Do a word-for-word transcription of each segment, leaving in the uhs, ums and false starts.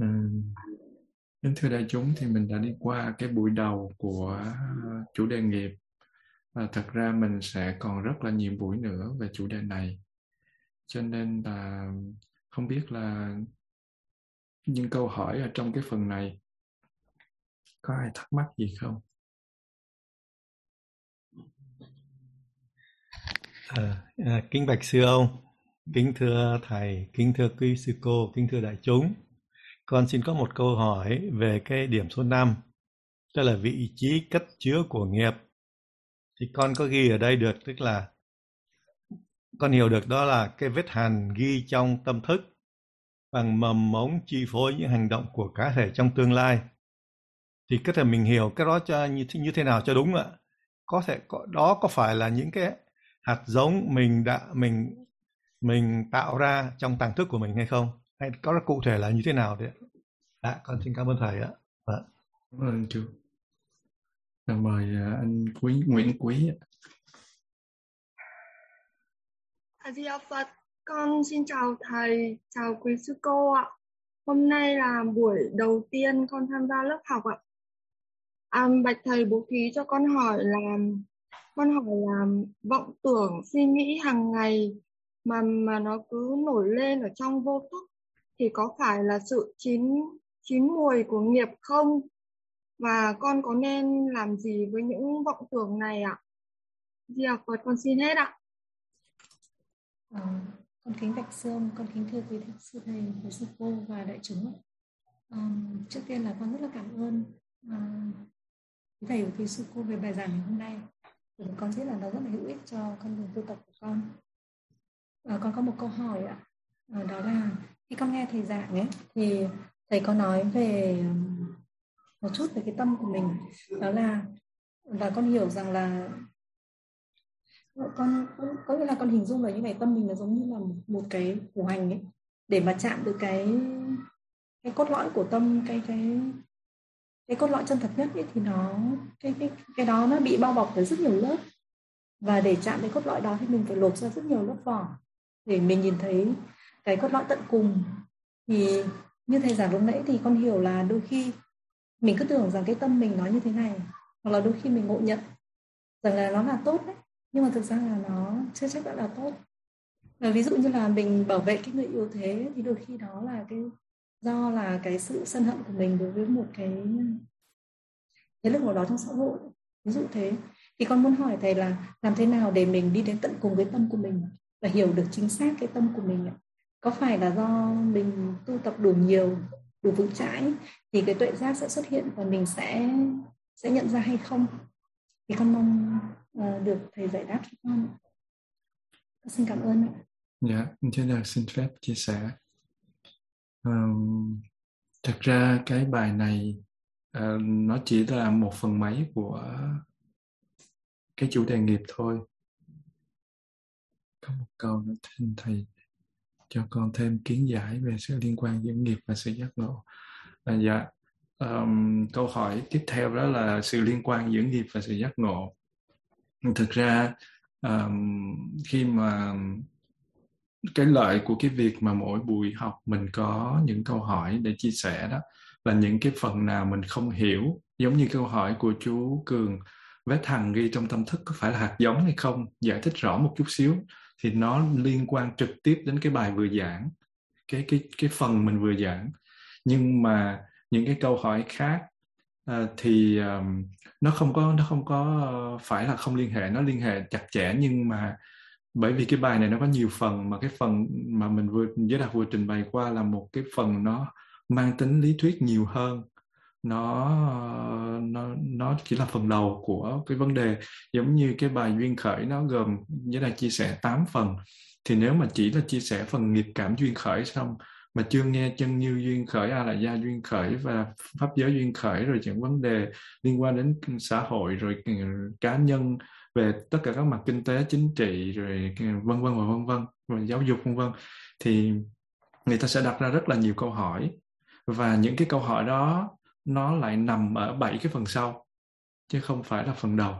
Ừ. Kính thưa đại chúng, thì mình đã đi qua cái buổi đầu của chủ đề nghiệp. À, thật ra mình sẽ còn rất là nhiều buổi nữa về chủ đề này. Cho nên là không biết là những câu hỏi ở trong cái phần này có ai thắc mắc gì không? À, à, kính bạch sư ông, kính thưa thầy, kính thưa quý sư cô, kính thưa đại chúng. Con xin có một câu hỏi về cái điểm số năm, tức là vị trí cất chứa của nghiệp. Thì con có ghi ở đây được, tức là con hiểu được đó là cái vết hằn ghi trong tâm thức bằng mầm mống chi phối những hành động của cá thể trong tương lai. Thì có thể mình hiểu cái đó cho như, như thế nào cho đúng ạ? Có thể có, đó có phải là những cái hạt giống mình đã mình mình tạo ra trong tàng thức của mình hay không? Hay có rất cụ thể là như thế nào đấy? Đã, con xin cảm ơn thầy ạ. Vâng. Cảm ơn chú. Mời anh Quý Nguyễn Quý. A Di Đà Phật, con xin chào thầy, chào quý sư cô ạ. Hôm nay là buổi đầu tiên con tham gia lớp học ạ. À, bạch thầy bố thí cho con hỏi là con hỏi là vọng tưởng suy nghĩ hàng ngày mà mà nó cứ nổi lên ở trong vô thức thì có phải là sự chín chín mùi của nghiệp không? Và con có nên làm gì với những vọng tưởng này ạ? Di Đà Phật, con xin hết ạ. À, con kính bạch sương, con kính thưa quý sư thầy, quý sư cô và đại chúng. À, trước tiên là con rất là cảm ơn à, quý thầy và quý sư cô về bài giảng ngày hôm nay. Con biết là nó rất là hữu ích cho con đường tu tập của con. À, con có một câu hỏi ạ. À, đó là khi con nghe thầy giảng ấy, thì thầy có nói về một chút về cái tâm của mình, đó là và con hiểu rằng là con có nghĩa là con hình dung là như này, tâm mình là giống như là một cái củ hành ấy, để mà chạm được cái cái cốt lõi của tâm, cái cái cái cốt lõi chân thật nhất ấy, thì nó cái cái cái đó nó bị bao bọc bởi rất nhiều lớp, và để chạm đến cốt lõi đó thì mình phải lột ra rất nhiều lớp vỏ để mình nhìn thấy cái cốt lõi tận cùng. Thì như thầy giảng lúc nãy thì con hiểu là đôi khi mình cứ tưởng rằng cái tâm mình nó như thế này, hoặc là đôi khi mình ngộ nhận rằng là nó là tốt đấy, nhưng mà thực ra là nó chưa chắc đã là tốt. Và ví dụ như là mình bảo vệ cái người yếu thế thì đôi khi đó là cái do là cái sự sân hận của mình đối với một cái thế lực nào đó trong xã hội, ví dụ thế. Thì con muốn hỏi thầy là làm thế nào để mình đi đến tận cùng với tâm của mình và hiểu được chính xác cái tâm của mình. Có phải là do mình tu tập đủ nhiều, đủ vững chãi thì cái tuệ giác sẽ xuất hiện và mình sẽ sẽ nhận ra hay không? Thì con mong uh, được thầy giải đáp cho con. Con xin cảm ơn ạ. Dạ, thế là xin phép chia sẻ. Um, thật ra cái bài này uh, nó chỉ là một phần mấy của cái chủ đề nghiệp thôi. Có một câu nữa thỉnh thầy cho con thêm kiến giải về sự liên quan giữa nghiệp và sự giác ngộ. À, dạ, um, câu hỏi tiếp theo đó là sự liên quan giữa nghiệp và sự giác ngộ. Thực ra um, khi mà cái lợi của cái việc mà mỗi buổi học mình có những câu hỏi để chia sẻ đó là những cái phần nào mình không hiểu, giống như câu hỏi của chú Cường, vết hằn ghi trong tâm thức có phải là hạt giống hay không, giải thích rõ một chút xíu. Thì nó liên quan trực tiếp đến cái bài vừa giảng, cái cái cái phần mình vừa giảng. Nhưng mà những cái câu hỏi khác uh, thì um, nó không có nó không có uh, phải là không liên hệ, nó liên hệ chặt chẽ. Nhưng mà bởi vì cái bài này nó có nhiều phần, mà cái phần mà mình vừa giới đạt vừa trình bày qua là một cái phần nó mang tính lý thuyết nhiều hơn. Nó nó nó chỉ là phần đầu của cái vấn đề, giống như cái bài duyên khởi nó gồm nghĩa là chia sẻ tám phần. Thì nếu mà chỉ là chia sẻ phần nghiệp cảm duyên khởi xong mà chưa nghe chân như duyên khởi, a la gia duyên khởi và pháp giới duyên khởi, rồi những vấn đề liên quan đến xã hội, rồi cá nhân, về tất cả các mặt kinh tế chính trị, rồi vân vân và vân vân, rồi giáo dục vân vân, thì người ta sẽ đặt ra rất là nhiều câu hỏi, và những cái câu hỏi đó nó lại nằm ở bảy cái phần sau chứ không phải là phần đầu.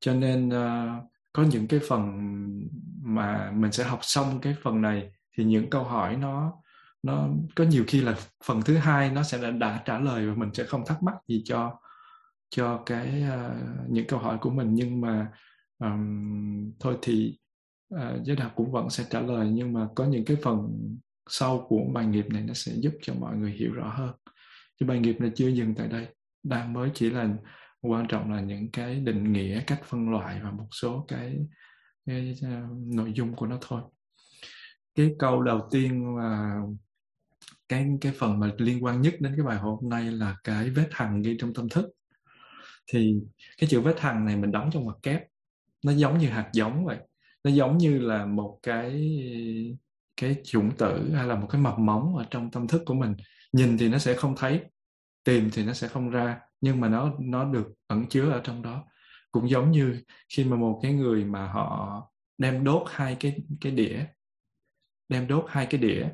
Cho nên uh, có những cái phần mà mình sẽ học xong cái phần này thì những câu hỏi nó nó có nhiều khi là phần thứ hai nó sẽ đã, đã trả lời và mình sẽ không thắc mắc gì cho cho cái uh, những câu hỏi của mình, nhưng mà um, thôi thì uh, Giới Đạo cũng vẫn sẽ trả lời, nhưng mà có những cái phần sau của bài nghiệp này nó sẽ giúp cho mọi người hiểu rõ hơn. Chứ bài nghiệp này chưa dừng tại đây, đang mới chỉ là quan trọng là những cái định nghĩa, cách phân loại và một số cái, cái uh, nội dung của nó thôi. Cái câu đầu tiên mà cái, cái phần mà liên quan nhất đến cái bài hôm nay là cái vết hằn ghi trong tâm thức. Thì cái chữ vết hằn này mình đóng trong ngoặc kép, nó giống như hạt giống vậy, nó giống như là một cái cái chủng tử hay là một cái mầm móng ở trong tâm thức của mình. Nhìn thì nó sẽ không thấy, tìm thì nó sẽ không ra, nhưng mà nó nó được ẩn chứa ở trong đó. Cũng giống như khi mà một cái người mà họ đem đốt hai cái cái đĩa, đem đốt hai cái đĩa,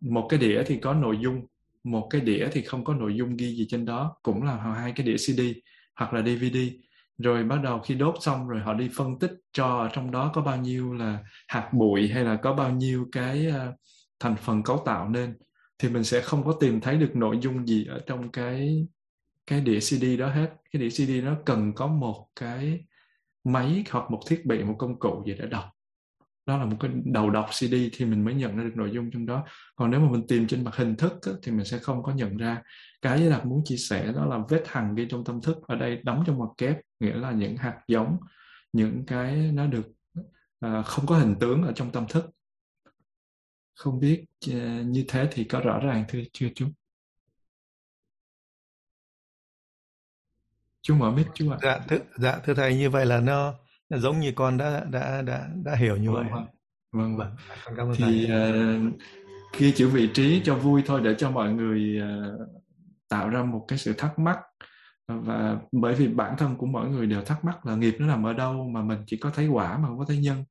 một cái đĩa thì có nội dung, một cái đĩa thì không có nội dung ghi gì trên đó, cũng là hai cái đĩa xê đê hoặc là đê vê đê. Rồi bắt đầu khi đốt xong rồi họ đi phân tích cho ở trong đó có bao nhiêu là hạt bụi hay là có bao nhiêu cái thành phần cấu tạo nên, thì mình sẽ không có tìm thấy được nội dung gì ở trong cái cái đĩa xê đê đó hết. Cái đĩa xê đê nó cần có một cái máy hoặc một thiết bị, một công cụ gì để đọc. Đó là một cái đầu đọc xê đê thì mình mới nhận ra được nội dung trong đó. Còn nếu mà mình tìm trên mặt hình thức thì mình sẽ không có nhận ra. Cái Giới Đạt muốn chia sẻ đó là vết hằn ghi trong tâm thức, ở đây đóng trong ngoặc kép, nghĩa là những hạt giống, những cái nó được à, không có hình tướng ở trong tâm thức. Không biết à, như thế thì có rõ ràng thưa chưa chú? Chú mở mic chú ạ. Dạ thưa, dạ thưa thầy, như vậy là nó giống như con đã đã đã đã hiểu như vậy. Vâng vâng. Cảm ơn thì uh, ghi chữ vị trí cho vui thôi, để cho mọi người uh, tạo ra một cái sự thắc mắc, và bởi vì bản thân của mỗi người đều thắc mắc là nghiệp nó nằm ở đâu, mà mình chỉ có thấy quả mà không có thấy nhân.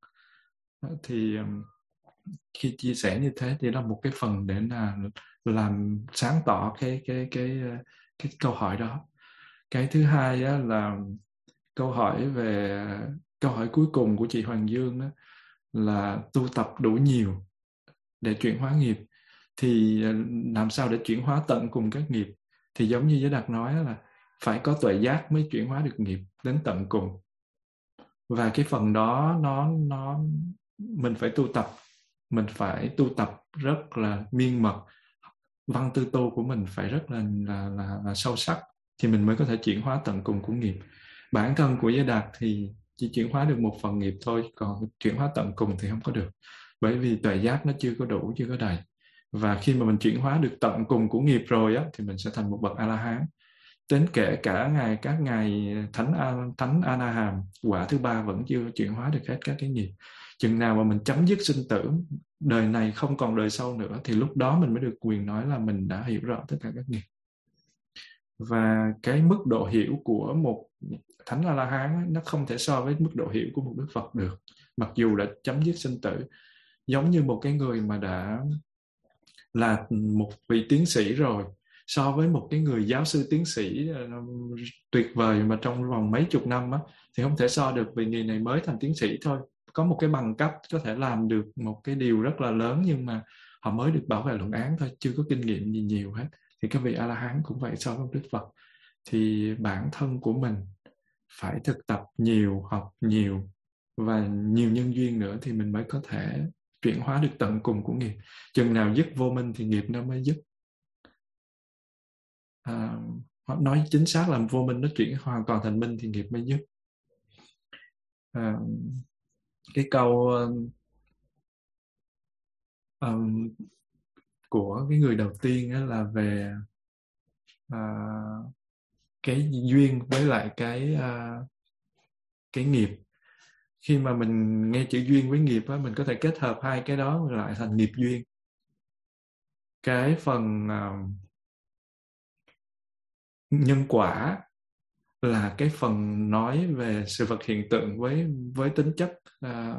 Thì um, khi chia sẻ như thế thì đó là một cái phần để là làm sáng tỏ cái cái cái cái, cái câu hỏi đó. Cái thứ hai á, là câu hỏi về câu hỏi cuối cùng của chị Hoàng Dương đó, là tu tập đủ nhiều để chuyển hóa nghiệp, thì làm sao để chuyển hóa tận cùng các nghiệp? Thì giống như Giới Đạt nói là phải có tuệ giác mới chuyển hóa được nghiệp đến tận cùng, và cái phần đó nó nó mình phải tu tập, mình phải tu tập rất là miên mật, văn tư tu của mình phải rất là là, là, là sâu sắc thì mình mới có thể chuyển hóa tận cùng của nghiệp. Bản thân của Giới Đạt thì chỉ chuyển hóa được một phần nghiệp thôi, còn chuyển hóa tận cùng thì không có được. Bởi vì tuệ giác nó chưa có đủ, chưa có đầy. Và khi mà mình chuyển hóa được tận cùng của nghiệp rồi á, thì mình sẽ thành một bậc A-la-hán. Đến kể cả ngày, các ngày Thánh, A- Thánh A-na-hàm, quả thứ ba vẫn chưa chuyển hóa được hết các cái nghiệp. Chừng nào mà mình chấm dứt sinh tử, đời này không còn đời sau nữa, thì lúc đó mình mới được quyền nói là mình đã hiểu rõ tất cả các nghiệp. Và cái mức độ hiểu của một Thánh A-la-hán nó không thể so với mức độ hiểu của một Đức Phật được, mặc dù đã chấm dứt sinh tử. Giống như một cái người mà đã là một vị tiến sĩ rồi, so với một cái người giáo sư tiến sĩ tuyệt vời mà trong vòng mấy chục năm á, thì không thể so được, vì người này mới thành tiến sĩ thôi, có một cái bằng cấp có thể làm được một cái điều rất là lớn, nhưng mà họ mới được bảo vệ luận án thôi, chưa có kinh nghiệm gì nhiều hết. Thì các vị A-la-hán cũng vậy, so với Đức Phật. Thì bản thân của mình phải thực tập nhiều, học nhiều và nhiều nhân duyên nữa thì mình mới có thể chuyển hóa được tận cùng của nghiệp. Chừng nào dứt vô minh thì nghiệp nó mới dứt. À, nói chính xác là vô minh nó chuyển hoàn toàn thành minh thì nghiệp mới dứt. À, cái câu um, của cái người đầu tiên là về à, cái duyên với lại cái uh, cái nghiệp. Khi mà mình nghe chữ duyên với nghiệp á, mình có thể kết hợp hai cái đó lại thành nghiệp duyên. Cái phần uh, nhân quả là cái phần nói về sự vật hiện tượng với với tính chất uh,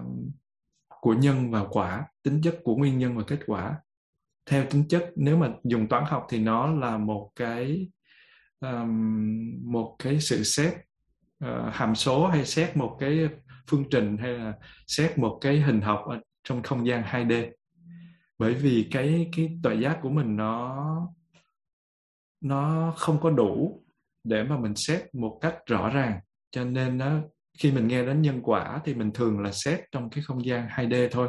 của nhân và quả, tính chất của nguyên nhân và kết quả. Theo tính chất, nếu mà dùng toán học thì nó là một cái Um, một cái sự xét uh, hàm số, hay xét một cái phương trình, hay là xét một cái hình học ở trong không gian hai D. bởi vì cái cái tuệ giác của mình nó nó không có đủ để mà mình xét một cách rõ ràng, cho nên nó, khi mình nghe đến nhân quả thì mình thường là xét trong cái không gian hai D thôi,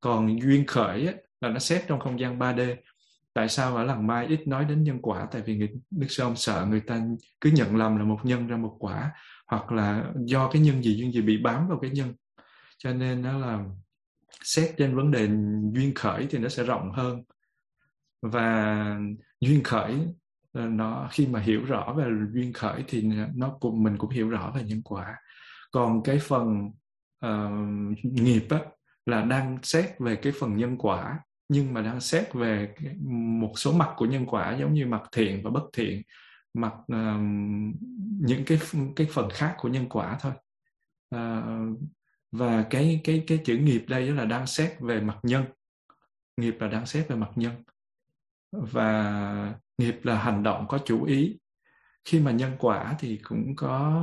còn duyên khởi ấy, là nó xét trong không gian ba D. Tại sao ở lần Mai ít nói đến nhân quả? Tại vì người, Đức Sư ông sợ người ta cứ nhận lầm là một nhân ra một quả, hoặc là do cái nhân gì duyên gì bị bám vào cái nhân, cho nên nó là xét trên vấn đề duyên khởi thì nó sẽ rộng hơn. Và duyên khởi nó, khi mà hiểu rõ về duyên khởi thì nó cũng, mình cũng hiểu rõ về nhân quả. Còn cái phần uh, nghiệp á, là đang xét về cái phần nhân quả, nhưng mà đang xét về một số mặt của nhân quả, giống như mặt thiện và bất thiện, mặt uh, những cái cái phần khác của nhân quả thôi. Uh, và cái cái cái chữ nghiệp đây là đang xét về mặt nhân, nghiệp là đang xét về mặt nhân, và nghiệp là hành động có chủ ý. Khi mà nhân quả thì cũng có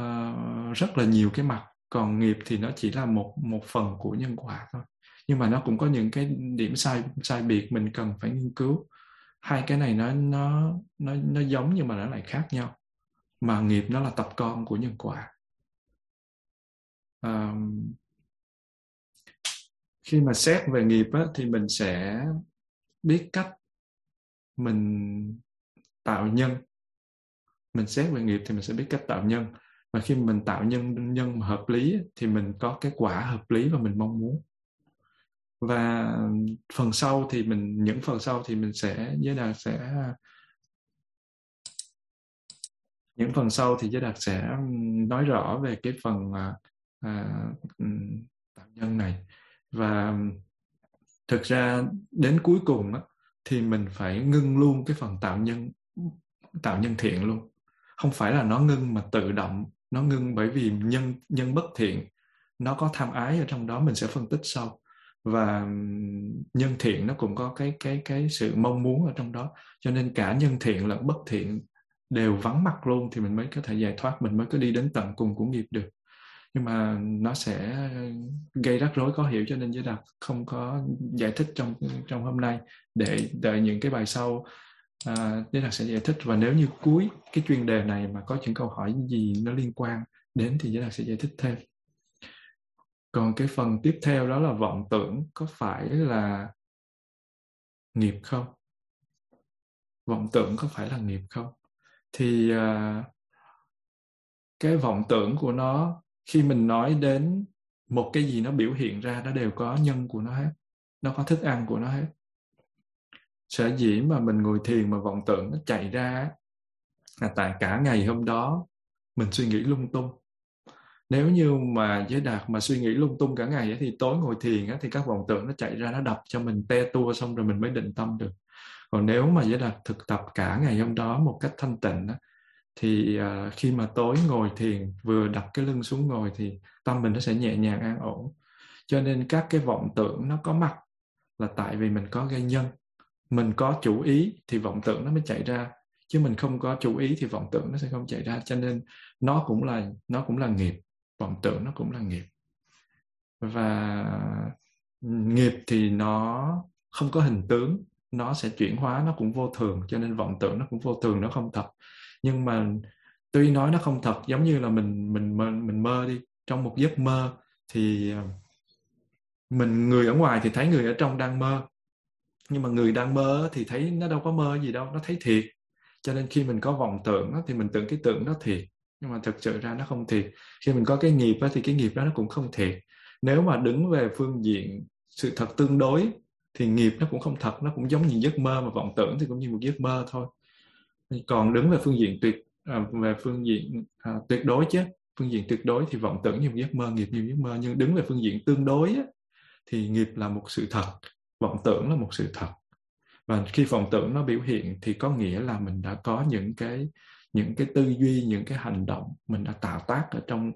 uh, rất là nhiều cái mặt, còn nghiệp thì nó chỉ là một một phần của nhân quả thôi, nhưng mà nó cũng có những cái điểm sai sai biệt mình cần phải nghiên cứu. Hai cái này nó nó nó nó giống nhưng mà nó lại khác nhau, mà nghiệp nó là tập con của nhân quả. Uh, khi mà xét về nghiệp á, thì mình sẽ biết cách mình tạo nhân. Mình xét về nghiệp thì mình sẽ biết cách tạo nhân, và khi mình tạo nhân nhân hợp lý thì mình có cái quả hợp lý và mình mong muốn. Và phần sau thì mình những phần sau thì mình sẽ Giới Đạt sẽ những phần sau thì Giới Đạt sẽ nói rõ về cái phần à, tạo nhân này. Và thực ra đến cuối cùng á, thì mình phải ngưng luôn cái phần tạo nhân tạo nhân thiện luôn. Không phải là nó ngưng mà tự động nó ngưng, bởi vì nhân nhân bất thiện nó có tham ái ở trong đó, mình sẽ phân tích sau, và nhân thiện nó cũng có cái cái cái sự mong muốn ở trong đó, cho nên cả nhân thiện lẫn bất thiện đều vắng mặt luôn thì mình mới có thể giải thoát, mình mới có đi đến tận cùng của nghiệp được. Nhưng mà nó sẽ gây rắc rối khó hiểu, cho nên Giới Đạt không có giải thích trong trong hôm nay. Để đợi những cái bài sau à, Giới Đạt sẽ giải thích. Và nếu như cuối cái chuyên đề này mà có những câu hỏi gì nó liên quan đến thì Giới Đạt sẽ giải thích thêm. Còn cái phần tiếp theo đó là vọng tưởng có phải là nghiệp không? Vọng tưởng có phải là nghiệp không? Thì à, cái vọng tưởng của nó, khi mình nói đến một cái gì nó biểu hiện ra, nó đều có nhân của nó hết, nó có thức ăn của nó hết. Sở dĩ mà mình ngồi thiền mà vọng tưởng nó chạy ra là tại cả ngày hôm đó mình suy nghĩ lung tung. Nếu như mà Giới Đạt mà suy nghĩ lung tung cả ngày thì tối ngồi thiền thì các vọng tưởng nó chạy ra, nó đập cho mình te tua, xong rồi mình mới định tâm được. Còn nếu mà Giới Đạt thực tập cả ngày hôm đó một cách thanh tịnh thì uh, khi mà tối ngồi thiền, vừa đặt cái lưng xuống ngồi thì tâm mình nó sẽ nhẹ nhàng an ổn. Cho nên các cái vọng tưởng nó có mặt là tại vì mình có gây nhân. Mình có chủ ý thì vọng tưởng nó mới chạy ra, chứ mình không có chủ ý thì vọng tưởng nó sẽ không chạy ra. Cho nên nó cũng là nó cũng là nghiệp, vọng tưởng nó cũng là nghiệp. Và nghiệp thì nó không có hình tướng, nó sẽ chuyển hóa, nó cũng vô thường, cho nên vọng tưởng nó cũng vô thường, nó không thật. Nhưng mà tuy nói nó không thật, giống như là mình mình mình, mình mơ đi, trong một giấc mơ thì mình người ở ngoài thì thấy người ở trong đang mơ, nhưng mà người đang mơ thì thấy nó đâu có mơ gì đâu, nó thấy thiệt. Cho nên khi mình có vọng tưởng thì mình tưởng cái tưởng nó thiệt, nhưng mà thực sự ra nó không thiệt. Khi mình có cái nghiệp thì cái nghiệp đó nó cũng không thiệt. Nếu mà đứng về phương diện sự thật tương đối thì nghiệp nó cũng không thật, nó cũng giống như giấc mơ, mà vọng tưởng thì cũng như một giấc mơ thôi. Còn đứng về phương diện tuyệt à, về phương diện à, tuyệt đối chứ phương diện tuyệt đối thì vọng tưởng như một giấc mơ, nghiệp như một giấc mơ. Nhưng đứng về phương diện tương đối á, thì nghiệp là một sự thật, vọng tưởng là một sự thật. Và khi vọng tưởng nó biểu hiện thì có nghĩa là mình đã có những cái những cái tư duy, những cái hành động mình đã tạo tác ở trong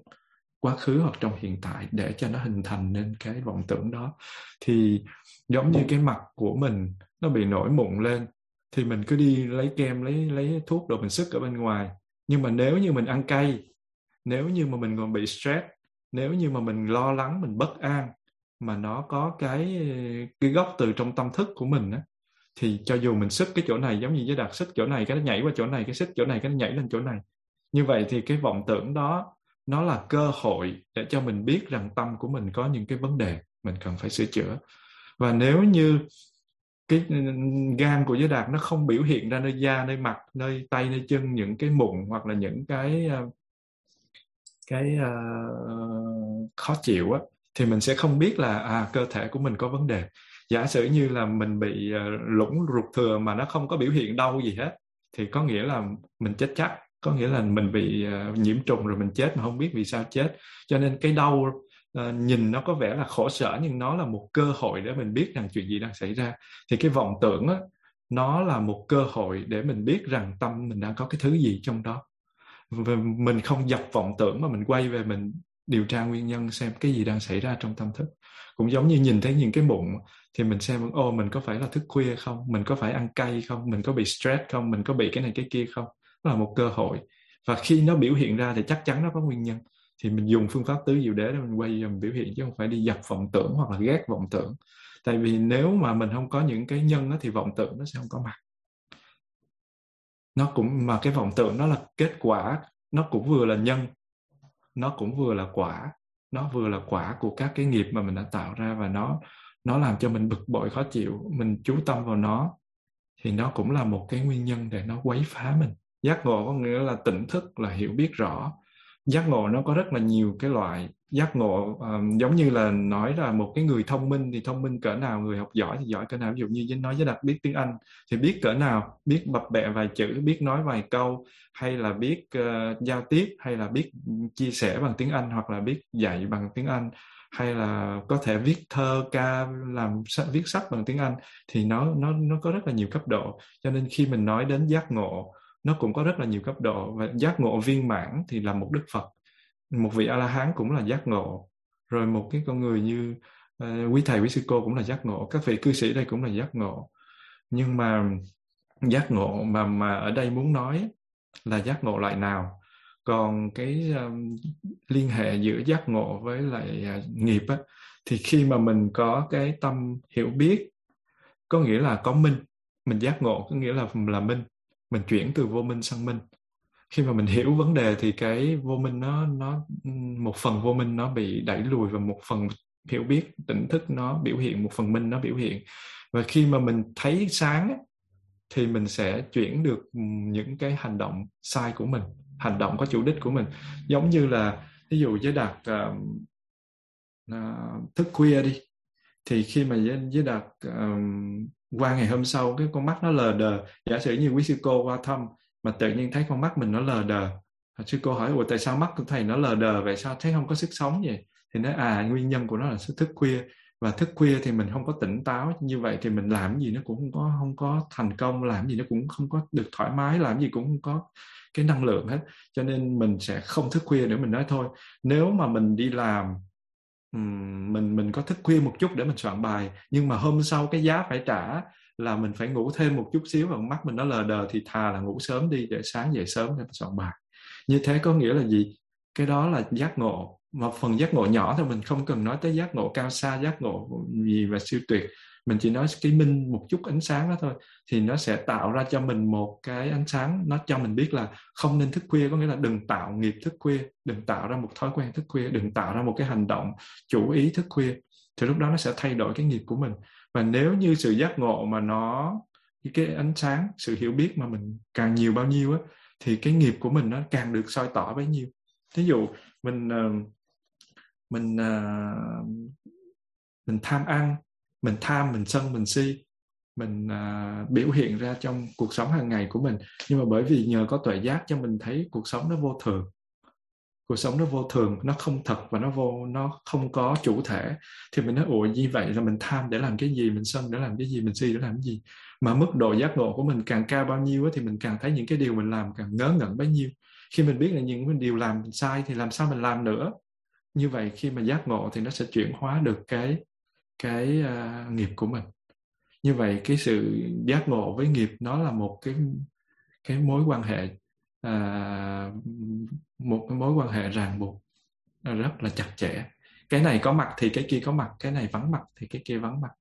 quá khứ hoặc trong hiện tại để cho nó hình thành nên cái vọng tưởng đó. Thì giống như cái mặt của mình nó bị nổi mụn lên thì mình cứ đi lấy kem, lấy lấy thuốc đồ mình sức ở bên ngoài. Nhưng mà nếu như mình ăn cay, nếu như mà mình còn bị stress, nếu như mà mình lo lắng, mình bất an mà nó có cái cái gốc từ trong tâm thức của mình á, thì cho dù mình xích cái chỗ này giống như với Đạt, xích chỗ này cái nó nhảy qua chỗ này, cái xích chỗ này cái nó nhảy lên chỗ này. Như vậy thì cái vọng tưởng đó nó là cơ hội để cho mình biết rằng tâm của mình có những cái vấn đề mình cần phải sửa chữa. Và nếu như cái gan của Giới Đạt nó không biểu hiện ra nơi da, nơi mặt, nơi tay, nơi chân, những cái mụn hoặc là những cái cái uh, khó chịu á, thì mình sẽ không biết là à, cơ thể của mình có vấn đề. Giả sử như là mình bị lũng ruột thừa mà nó không có biểu hiện đau gì hết, thì có nghĩa là mình chết chắc, có nghĩa là mình bị uh, nhiễm trùng rồi mình chết mà không biết vì sao chết. Cho nên cái đau uh, nhìn nó có vẻ là khổ sở, nhưng nó là một cơ hội để mình biết rằng chuyện gì đang xảy ra. Thì cái vọng tưởng á, nó là một cơ hội để mình biết rằng tâm mình đang có cái thứ gì trong đó. Và mình không dập vọng tưởng mà mình quay về mình điều tra nguyên nhân xem cái gì đang xảy ra trong tâm thức. Cũng giống như nhìn thấy những cái mụn thì mình xem, ô, mình có phải là thức khuya không? Mình có phải ăn cay không? Mình có bị stress không? Mình có bị cái này cái kia không? Nó là một cơ hội. Và khi nó biểu hiện ra thì chắc chắn nó có nguyên nhân. Thì mình dùng phương pháp tứ diệu đế để mình quay mình biểu hiện, chứ không phải đi dập vọng tưởng hoặc là ghét vọng tưởng. Tại vì nếu mà mình không có những cái nhân đó, thì vọng tưởng nó sẽ không có mặt. Nó cũng, mà cái vọng tưởng nó là kết quả, nó cũng vừa là nhân, nó cũng vừa là quả. Nó vừa là quả của các cái nghiệp mà mình đã tạo ra, và nó, nó làm cho mình bực bội khó chịu. Mình chú tâm vào nó thì nó cũng là một cái nguyên nhân để nó quấy phá mình. Giác ngộ có nghĩa là tỉnh thức, là hiểu biết rõ. Giác ngộ nó có rất là nhiều cái loại. Giác ngộ um, giống như là nói là một cái người thông minh thì thông minh cỡ nào, người học giỏi thì giỏi cỡ nào. Ví dụ như nói với Đạt biết tiếng Anh thì biết cỡ nào, biết bập bẹ vài chữ, biết nói vài câu, hay là biết uh, giao tiếp, hay là biết chia sẻ bằng tiếng Anh, hoặc là biết dạy bằng tiếng Anh, hay là có thể viết thơ, ca, làm sách, viết sách bằng tiếng Anh. Thì nó, nó, nó có rất là nhiều cấp độ. Cho nên khi mình nói đến giác ngộ, nó cũng có rất là nhiều cấp độ. Và giác ngộ viên mãn thì là một Đức Phật, một vị A-la-hán cũng là giác ngộ. Rồi một cái con người như uh, quý thầy, quý sư cô cũng là giác ngộ. Các vị cư sĩ đây cũng là giác ngộ. Nhưng mà giác ngộ mà, mà ở đây muốn nói là giác ngộ loại nào. Còn cái um, liên hệ giữa giác ngộ với lại uh, nghiệp á, thì khi mà mình có cái tâm hiểu biết, có nghĩa là có minh. Mình giác ngộ có nghĩa là, là minh. Mình chuyển từ vô minh sang minh. Khi mà mình hiểu vấn đề thì cái vô minh nó, nó một phần vô minh nó bị đẩy lùi, và một phần hiểu biết, tỉnh thức nó biểu hiện, một phần minh nó biểu hiện. Và khi mà mình thấy sáng thì mình sẽ chuyển được những cái hành động sai của mình, hành động có chủ đích của mình. Giống như là, ví dụ Giới Đạt uh, uh, thức khuya đi, thì khi mà Giới, giới Đạt uh, qua ngày hôm sau cái con mắt nó lờ đờ. Giả sử như quý sư cô qua thăm mà tự nhiên thấy con mắt mình nó lờ đờ, sư cô hỏi, ủa tại sao mắt của thầy nó lờ đờ vậy, sao thấy không có sức sống vậy? Thì nói à, nguyên nhân của nó là sự thức khuya, và thức khuya thì mình không có tỉnh táo, như vậy thì mình làm gì nó cũng không có, không có thành công, làm gì nó cũng không có được thoải mái, làm gì cũng không có cái năng lượng hết. Cho nên mình sẽ không thức khuya để mình nói thôi. Nếu mà mình đi làm, mình mình có thức khuya một chút để mình soạn bài, nhưng mà hôm sau cái giá phải trả là mình phải ngủ thêm một chút xíu và mắt mình nó lờ đờ, thì thà là ngủ sớm đi để sáng dậy sớm để soạn bài. Như thế có nghĩa là gì? Cái đó là giác ngộ, một phần giác ngộ nhỏ thôi. Mình không cần nói tới giác ngộ cao xa, giác ngộ gì và siêu tuyệt, mình chỉ nói cái minh, một chút ánh sáng đó thôi. Thì nó sẽ tạo ra cho mình một cái ánh sáng, nó cho mình biết là không nên thức khuya, có nghĩa là đừng tạo nghiệp thức khuya, đừng tạo ra một thói quen thức khuya, đừng tạo ra một cái hành động chủ ý thức khuya. Thì lúc đó nó sẽ thay đổi cái nghiệp của mình. Và nếu như sự giác ngộ mà nó, cái ánh sáng, sự hiểu biết mà mình càng nhiều bao nhiêu á, thì cái nghiệp của mình nó càng được soi tỏ bấy nhiêu. Thí dụ mình mình mình tham ăn, mình tham, mình sân, mình si, mình uh, biểu hiện ra trong cuộc sống hàng ngày của mình. Nhưng mà bởi vì nhờ có tuệ giác cho mình thấy cuộc sống nó vô thường, cuộc sống nó vô thường, nó không thật và nó vô, nó không có chủ thể. Thì mình nói ủa như vậy là mình tham để làm cái gì, mình sân để làm cái gì, mình si để làm cái gì. Mà mức độ giác ngộ của mình càng cao bao nhiêu ấy, thì mình càng thấy những cái điều mình làm càng ngớ ngẩn bấy nhiêu. Khi mình biết là những điều làm mình sai thì làm sao mình làm nữa. Như vậy khi mà giác ngộ thì nó sẽ chuyển hóa được cái cái uh, nghiệp của mình. Như vậy cái sự giác ngộ với nghiệp nó là một cái cái mối quan hệ uh, một cái mối quan hệ ràng buộc rất là chặt chẽ. Cái này có mặt thì cái kia có mặt, cái này vắng mặt thì cái kia vắng mặt.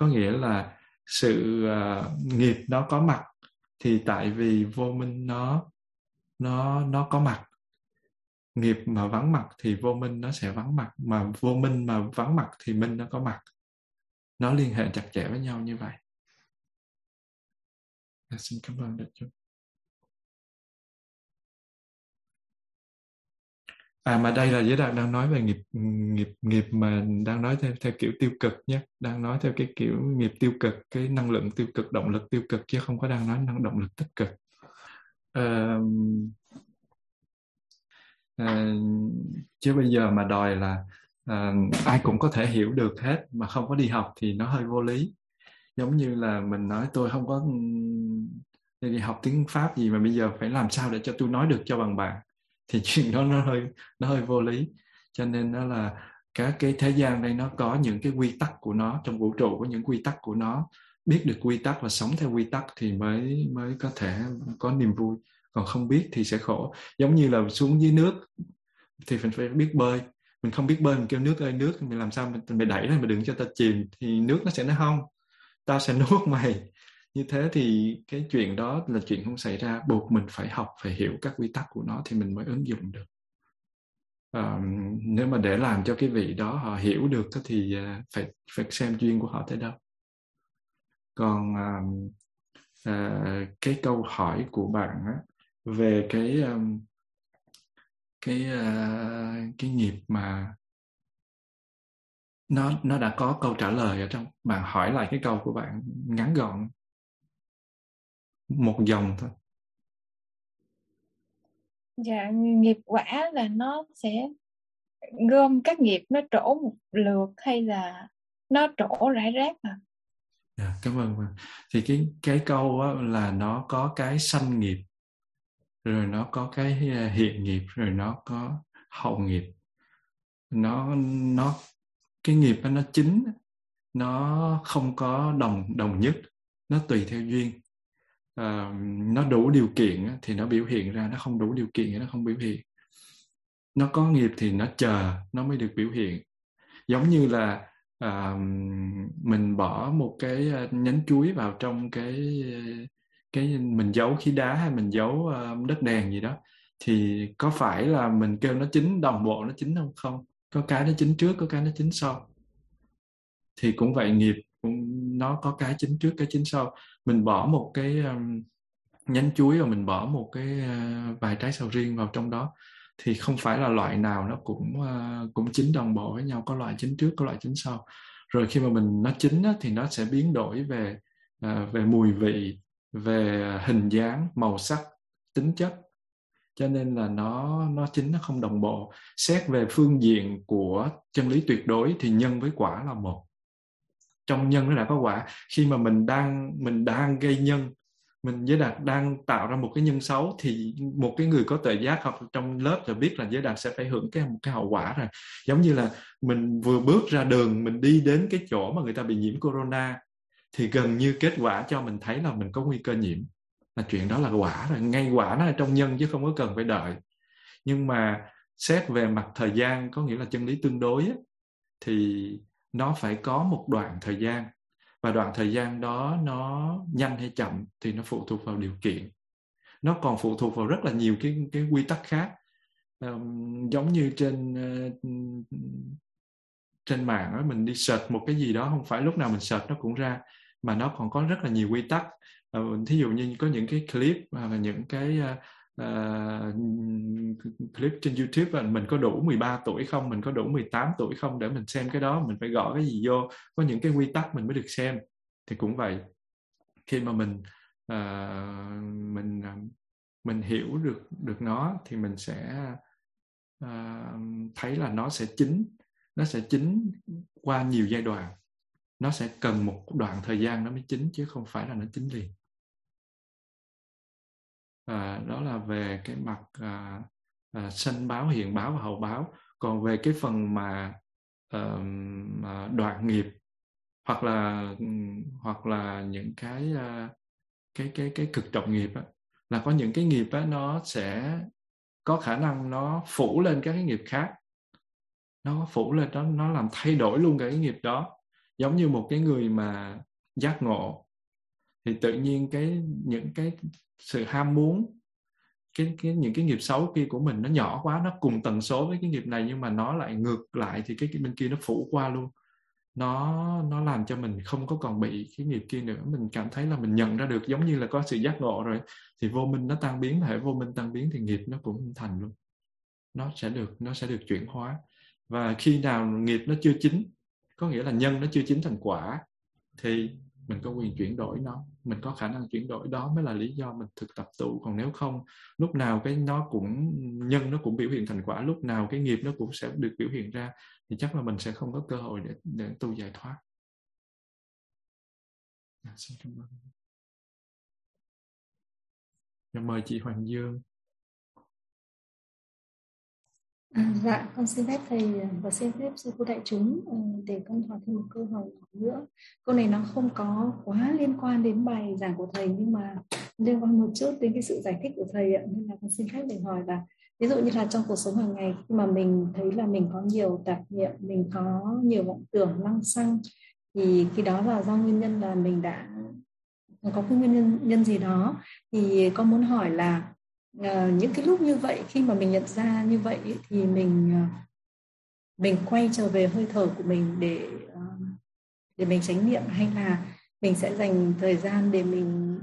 Có nghĩa là sự uh, nghiệp nó có mặt thì tại vì vô minh nó nó nó có mặt. Nghiệp mà vắng mặt thì vô minh nó sẽ vắng mặt, mà vô minh mà vắng mặt thì minh nó có mặt. Nó liên hệ chặt chẽ với nhau như vậy. À, xin cảm ơn Đức Chúa. À mà đây là Giới Đạt đang nói về nghiệp nghiệp nghiệp mà đang nói theo theo kiểu tiêu cực nhé, đang nói theo cái kiểu nghiệp tiêu cực, cái năng lượng tiêu cực, động lực tiêu cực, chứ không có đang nói năng động lực tích cực. À, à, chứ bây giờ mà đòi là à, ai cũng có thể hiểu được hết mà không có đi học thì nó hơi vô lý. Giống như là mình nói tôi không có đi học tiếng Pháp gì mà bây giờ phải làm sao để cho tôi nói được cho bằng bạn, thì chuyện đó nó hơi nó hơi vô lý. Cho nên đó là các cái thế gian đây nó có những cái quy tắc của nó, trong vũ trụ có những quy tắc của nó, biết được quy tắc và sống theo quy tắc thì mới mới có thể có niềm vui, còn không biết thì sẽ khổ. Giống như là xuống dưới nước thì mình phải biết bơi, mình không biết bơi mình kêu nước ơi nước, mình làm sao mình, mình đẩy lên mà đừng cho ta chìm thì nước nó sẽ nói không, tao sẽ nuốt mày. Như thế thì cái chuyện đó là chuyện không xảy ra, buộc mình phải học, phải hiểu các quy tắc của nó thì mình mới ứng dụng được. À, nếu mà để làm cho cái vị đó họ hiểu được thì phải, phải xem duyên của họ tới đâu. Còn à, à, cái câu hỏi của bạn á, về cái, cái, cái nghiệp mà nó, nó đã có câu trả lời ở trong. Bạn hỏi lại cái câu của bạn ngắn gọn. Một dòng thôi. Dạ, nghiệp quả là nó sẽ gom các nghiệp nó trổ một lượt hay là nó trổ rải rác à? Dạ, cảm ơn bạn. Thì cái, cái câu là nó có cái sanh nghiệp, rồi nó có cái hiện nghiệp, rồi nó có hậu nghiệp. Nó... nó cái nghiệp đó, nó chính, nó không có đồng đồng nhất, nó tùy theo duyên. À, nó đủ điều kiện thì nó biểu hiện ra, nó không đủ điều kiện thì nó không biểu hiện. Nó có nghiệp thì nó chờ, nó mới được biểu hiện. Giống như là à, mình bỏ một cái nhánh chuối vào trong cái, cái mình giấu khí đá hay mình giấu đất đèn gì đó, thì có phải là mình kêu nó chín đồng bộ, nó chín không không? Có cái nó chính trước, có cái nó chính sau. Thì cũng vậy, nghiệp nó có cái chính trước, cái chính sau. Mình bỏ một cái um, nhánh chuối và mình bỏ một cái uh, vài trái sầu riêng vào trong đó, thì không phải là loại nào nó cũng uh, cũng chín đồng bộ với nhau, có loại chính trước, có loại chính sau. Rồi khi mà mình nó chín á, thì nó sẽ biến đổi về uh, về mùi vị, về hình dáng, màu sắc, tính chất. Cho nên là nó, nó chính, nó không đồng bộ. Xét về phương diện của chân lý tuyệt đối thì nhân với quả là một. Trong nhân nó đã có quả. Khi mà mình đang, mình đang gây nhân, mình Giới Đạt đang tạo ra một cái nhân xấu, thì một cái người có tuệ giác học trong lớp là biết là Giới Đạt sẽ phải hưởng cái, một cái hậu quả rồi. Giống như là mình vừa bước ra đường, mình đi đến cái chỗ mà người ta bị nhiễm corona, thì gần như kết quả cho mình thấy là mình có nguy cơ nhiễm. Là chuyện đó là quả rồi, ngay quả nó là trong nhân chứ không có cần phải đợi. Nhưng mà xét về mặt thời gian, có nghĩa là chân lý tương đối ấy, thì nó phải có một đoạn thời gian, và đoạn thời gian đó nó nhanh hay chậm thì nó phụ thuộc vào điều kiện, nó còn phụ thuộc vào rất là nhiều cái, cái quy tắc khác. Um, giống như trên uh, trên mạng ấy, mình đi search một cái gì đó, không phải lúc nào mình search nó cũng ra, mà nó còn có rất là nhiều quy tắc. Thí dụ như có những cái clip hoặc là những cái uh, clip trên YouTube, mình có đủ mười ba tuổi không, mình có đủ mười tám tuổi không để mình xem cái đó, mình phải gõ cái gì vô, có những cái quy tắc mình mới được xem. Thì cũng vậy, khi mà mình uh, mình mình hiểu được được nó thì mình sẽ uh, thấy là nó sẽ chín, nó sẽ chín qua nhiều giai đoạn. Nó sẽ cần một đoạn thời gian nó mới chín, chứ không phải là nó chín liền. À, đó là về cái mặt à, à, sanh báo, hiện báo và hậu báo. Còn về cái phần mà à, đoạn nghiệp hoặc là hoặc là những cái à, cái cái cái cực trọng nghiệp á, là có những cái nghiệp á, nó sẽ có khả năng nó phủ lên các cái nghiệp khác, nó phủ lên đó, nó làm thay đổi luôn cái nghiệp đó. Giống như một cái người mà giác ngộ thì tự nhiên cái những cái sự ham muốn, cái, cái những cái nghiệp xấu kia của mình nó nhỏ quá, nó cùng tần số với cái nghiệp này nhưng mà nó lại ngược lại thì cái, cái bên kia nó phủ qua luôn, nó nó làm cho mình không có còn bị cái nghiệp kia nữa. Mình cảm thấy là mình nhận ra được, giống như là có sự giác ngộ rồi thì vô minh nó tan biến, hệ vô minh tan biến thì nghiệp nó cũng thành luôn, nó sẽ được nó sẽ được chuyển hóa. Và khi nào nghiệp nó chưa chín, có nghĩa là nhân nó chưa chín thành quả, thì mình có quyền chuyển đổi nó, mình có khả năng chuyển đổi. Đó mới là lý do mình thực tập tụ. Còn nếu không, lúc nào cái nó cũng nhân nó cũng biểu hiện thành quả, lúc nào cái nghiệp nó cũng sẽ được biểu hiện ra, thì chắc là mình sẽ không có cơ hội để, để tu giải thoát. À, xin cảm ơn. Rồi mời chị Hoàng Dương. À, dạ, con xin phép thầy và xin phép sư cô đại chúng để con hỏi thêm một câu hỏi nữa. Câu này nó không có quá liên quan đến bài giảng của thầy nhưng mà liên quan một chút đến cái sự giải thích của thầy ạ. Nên là con xin phép để hỏi là ví dụ như là trong cuộc sống hàng ngày khi mà mình thấy là mình có nhiều tạp niệm, mình có nhiều vọng tưởng lăng xăng, thì khi đó là do nguyên nhân là mình đã có cái nguyên nhân, nhân gì đó, thì con muốn hỏi là À, những cái lúc như vậy, khi mà mình nhận ra như vậy thì mình mình quay trở về hơi thở của mình để để mình chánh niệm, hay là mình sẽ dành thời gian để mình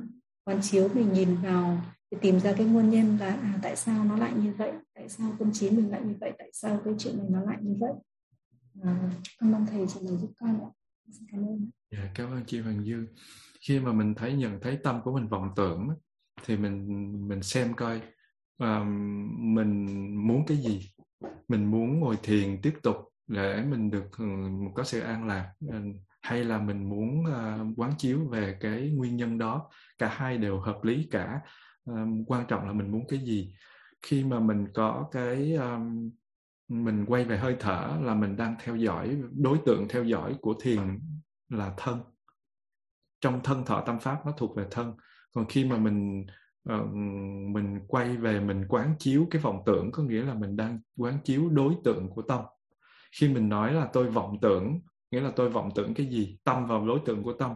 quan chiếu, mình nhìn vào để tìm ra cái nguyên nhân là à, tại sao nó lại như vậy, tại sao tâm trí mình lại như vậy, tại sao cái chuyện này nó lại như vậy. À, con mong thầy trả lời giúp con ạ. Cảm ơn. Dạ, cảm ơn chị Hoàng Dương. Khi mà mình thấy nhận thấy tâm của mình vọng tưởng thì mình mình xem coi uh, mình muốn cái gì. Mình muốn ngồi thiền tiếp tục để mình được uh, có sự an lạc, uh, hay là mình muốn uh, quán chiếu về cái nguyên nhân đó. Cả hai đều hợp lý cả. Uh, quan trọng là mình muốn cái gì. Khi mà mình có cái um, mình quay về hơi thở là mình đang theo dõi, đối tượng theo dõi của thiền là thân. Trong thân thọ tâm pháp nó thuộc về thân. Còn khi mà mình uh, mình quay về mình quán chiếu cái vọng tưởng, có nghĩa là mình đang quán chiếu đối tượng của tâm. Khi mình nói là tôi vọng tưởng, nghĩa là tôi vọng tưởng cái gì, tâm vào đối tượng của tâm,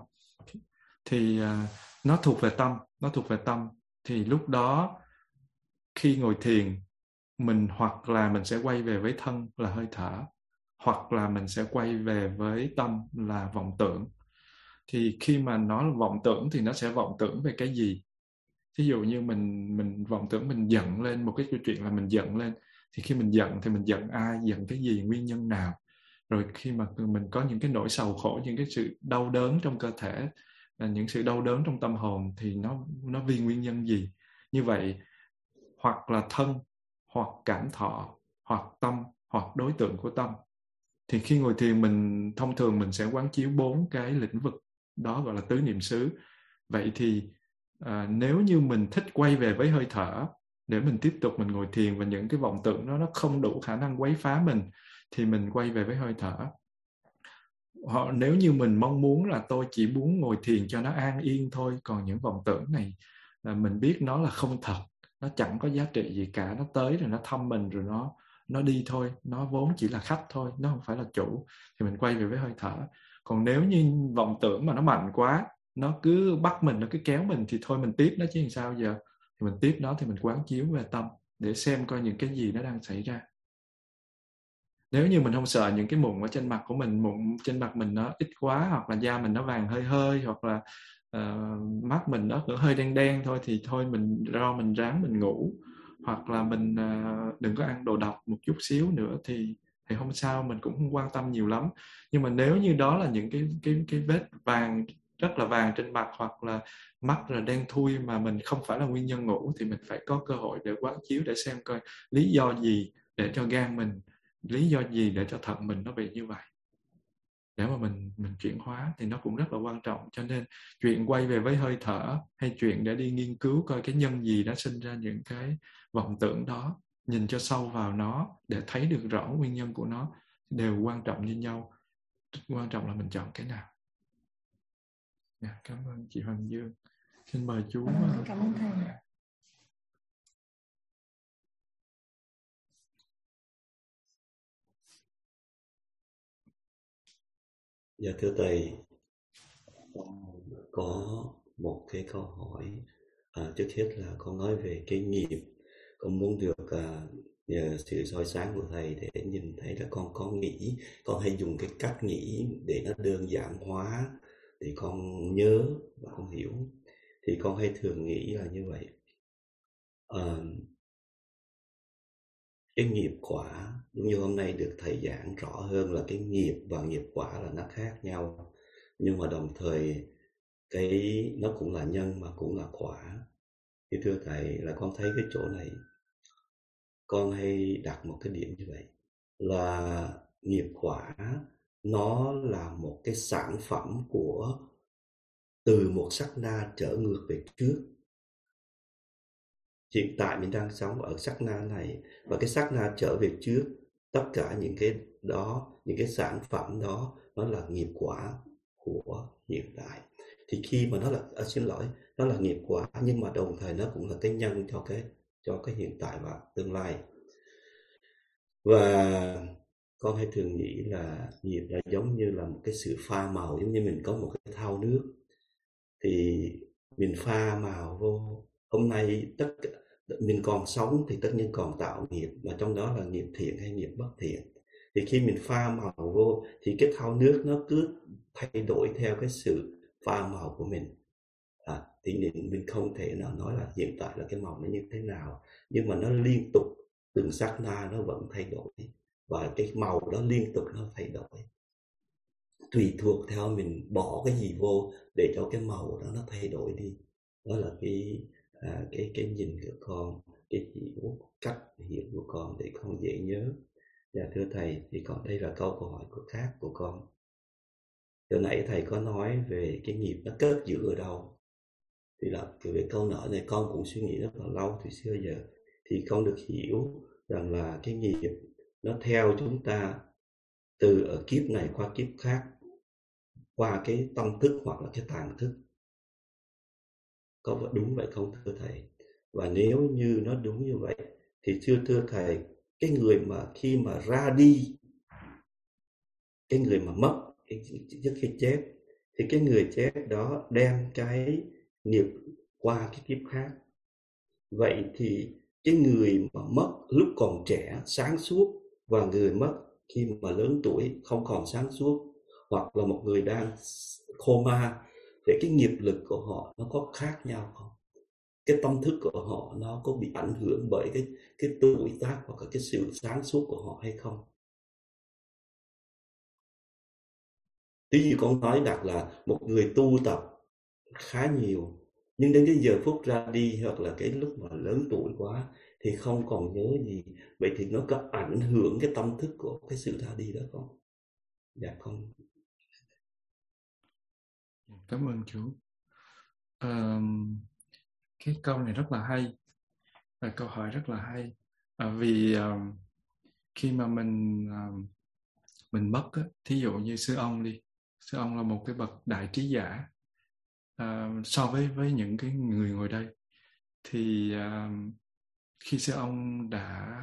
thì uh, nó thuộc về tâm, nó thuộc về tâm. Thì lúc đó khi ngồi thiền mình hoặc là mình sẽ quay về với thân là hơi thở, hoặc là mình sẽ quay về với tâm là vọng tưởng. Thì khi mà nó vọng tưởng thì nó sẽ vọng tưởng về cái gì? Thí dụ như mình mình vọng tưởng mình giận lên, một cái chuyện là mình giận lên. Thì khi mình giận thì mình giận ai, giận cái gì, nguyên nhân nào? Rồi khi mà mình có những cái nỗi sầu khổ, những cái sự đau đớn trong cơ thể, những sự đau đớn trong tâm hồn, thì nó nó vì nguyên nhân gì? Như vậy, hoặc là thân, hoặc cảm thọ, hoặc tâm, hoặc đối tượng của tâm. Thì khi ngồi thiền mình thông thường mình sẽ quán chiếu bốn cái lĩnh vực đó, gọi là tứ niệm xứ. Vậy thì à, nếu như mình thích quay về với hơi thở để mình tiếp tục mình ngồi thiền và những cái vọng tưởng đó nó không đủ khả năng quấy phá mình, thì mình quay về với hơi thở. Họ, nếu như mình mong muốn là tôi chỉ muốn ngồi thiền cho nó an yên thôi, còn những vọng tưởng này là mình biết nó là không thật, nó chẳng có giá trị gì cả, nó tới rồi nó thăm mình rồi nó nó đi thôi, nó vốn chỉ là khách thôi, nó không phải là chủ, thì mình quay về với hơi thở. Còn nếu như vọng tưởng mà nó mạnh quá, nó cứ bắt mình, nó cứ kéo mình, thì thôi mình tiếp nó chứ làm sao giờ. Thì mình tiếp nó thì mình quán chiếu về tâm để xem coi những cái gì nó đang xảy ra. Nếu như mình không sợ những cái mụn ở trên mặt của mình, mụn trên mặt mình nó ít quá, hoặc là da mình nó vàng hơi hơi, hoặc là uh, mắt mình nó cứ hơi đen đen thôi, thì thôi mình ro mình ráng mình ngủ, hoặc là mình uh, đừng có ăn đồ độc một chút xíu nữa, thì thì không sao, mình cũng không quan tâm nhiều lắm. Nhưng mà nếu như đó là những cái cái cái vết vàng, rất là vàng trên mặt, hoặc là mắt là đen thui mà mình không phải là nguyên nhân ngủ, thì mình phải có cơ hội để quán chiếu để xem coi lý do gì để cho gan mình, lý do gì để cho thận mình nó bị như vậy, để mà mình mình chuyển hóa. Thì nó cũng rất là quan trọng. Cho nên chuyện quay về với hơi thở hay chuyện để đi nghiên cứu coi cái nhân gì đã sinh ra những cái vọng tưởng đó, nhìn cho sâu vào nó để thấy được rõ nguyên nhân của nó, đều quan trọng như nhau. Quan trọng là mình chọn cái nào. Dạ, cảm ơn chị Hoàng Dương. Xin mời chú. Cảm ơn, cảm ơn thầy. Dạ thưa thầy, có một cái câu hỏi. À, trước hết là con nói về cái nghiệp. Con muốn được à, nhờ sự soi sáng của thầy để nhìn thấy là con có nghĩ, con hay dùng cái cách nghĩ để nó đơn giản hóa để con nhớ và con hiểu. Thì con hay thường nghĩ là như vậy. À, cái nghiệp quả, đúng như hôm nay được thầy giảng rõ hơn là cái nghiệp và nghiệp quả là nó khác nhau, nhưng mà đồng thời cái nó cũng là nhân mà cũng là quả. Thì thưa thầy là con thấy cái chỗ này, con hay đặt một cái điểm như vậy là nghiệp quả nó là một cái sản phẩm của từ một sát na trở ngược về trước. Hiện tại mình đang sống ở sát na này, và cái sát na trở về trước, tất cả những cái đó, những cái sản phẩm đó, nó là nghiệp quả của hiện tại. Thì khi mà nó là, à, xin lỗi, nó là nghiệp quả, nhưng mà đồng thời nó cũng là cái nhân cho cái, cho cái hiện tại và tương lai. Và con hay thường nghĩ là nghiệp là giống như là một cái sự pha màu, giống như mình có một cái thau nước, thì mình pha màu vô. Hôm nay tất cả, mình còn sống thì tất nhiên còn tạo nghiệp, mà trong đó là nghiệp thiện hay nghiệp bất thiện. Thì khi mình pha màu vô thì cái thau nước nó cứ thay đổi theo cái sự pha màu của mình. À, thì mình, mình không thể nào nói là hiện tại là cái màu nó như thế nào, nhưng mà nó liên tục, từng sát na nó vẫn thay đổi, và cái màu đó liên tục nó thay đổi, tùy thuộc theo mình bỏ cái gì vô để cho cái màu đó nó thay đổi đi. Đó là cái À, cái, cái nhìn của con, cái hiểu, cách hiểu của con để con dễ nhớ. Dạ thưa thầy, thì còn đây là câu câu hỏi của khác của con. Từ nãy thầy có nói về cái nghiệp nó kết giữ ở đâu. Thì là về câu nợ này con cũng suy nghĩ rất là lâu từ xưa giờ. Thì con được hiểu rằng là cái nghiệp nó theo chúng ta từ ở kiếp này qua kiếp khác, qua cái tâm thức hoặc là cái tàng thức. Có đúng vậy không thưa thầy? Và nếu như nó đúng như vậy thì thưa thưa thầy, cái người mà khi mà ra đi, cái người mà mất trước khi chết, thì cái người chết đó đem cái nghiệp qua cái kiếp khác. Vậy thì cái người mà mất lúc còn trẻ sáng suốt, và người mất khi mà lớn tuổi không còn sáng suốt, hoặc là một người đang coma, để cái nghiệp lực của họ nó có khác nhau không? Cái tâm thức của họ nó có bị ảnh hưởng bởi cái, cái tuổi tác hoặc là cái sự sáng suốt của họ hay không? Tí như con nói đặt là một người tu tập khá nhiều, nhưng đến cái giờ phút ra đi hoặc là cái lúc mà lớn tuổi quá thì không còn nhớ gì. Vậy thì nó có ảnh hưởng cái tâm thức của cái sự ra đi đó không? Dạ không. Cảm ơn chú. À, cái câu này rất là hay, à, câu hỏi rất là hay, à, vì à, khi mà mình à, mình mất á, thí dụ như sư ông đi, sư ông là một cái bậc đại trí giả, à, so với với những cái người ngồi đây, thì à, khi sư ông đã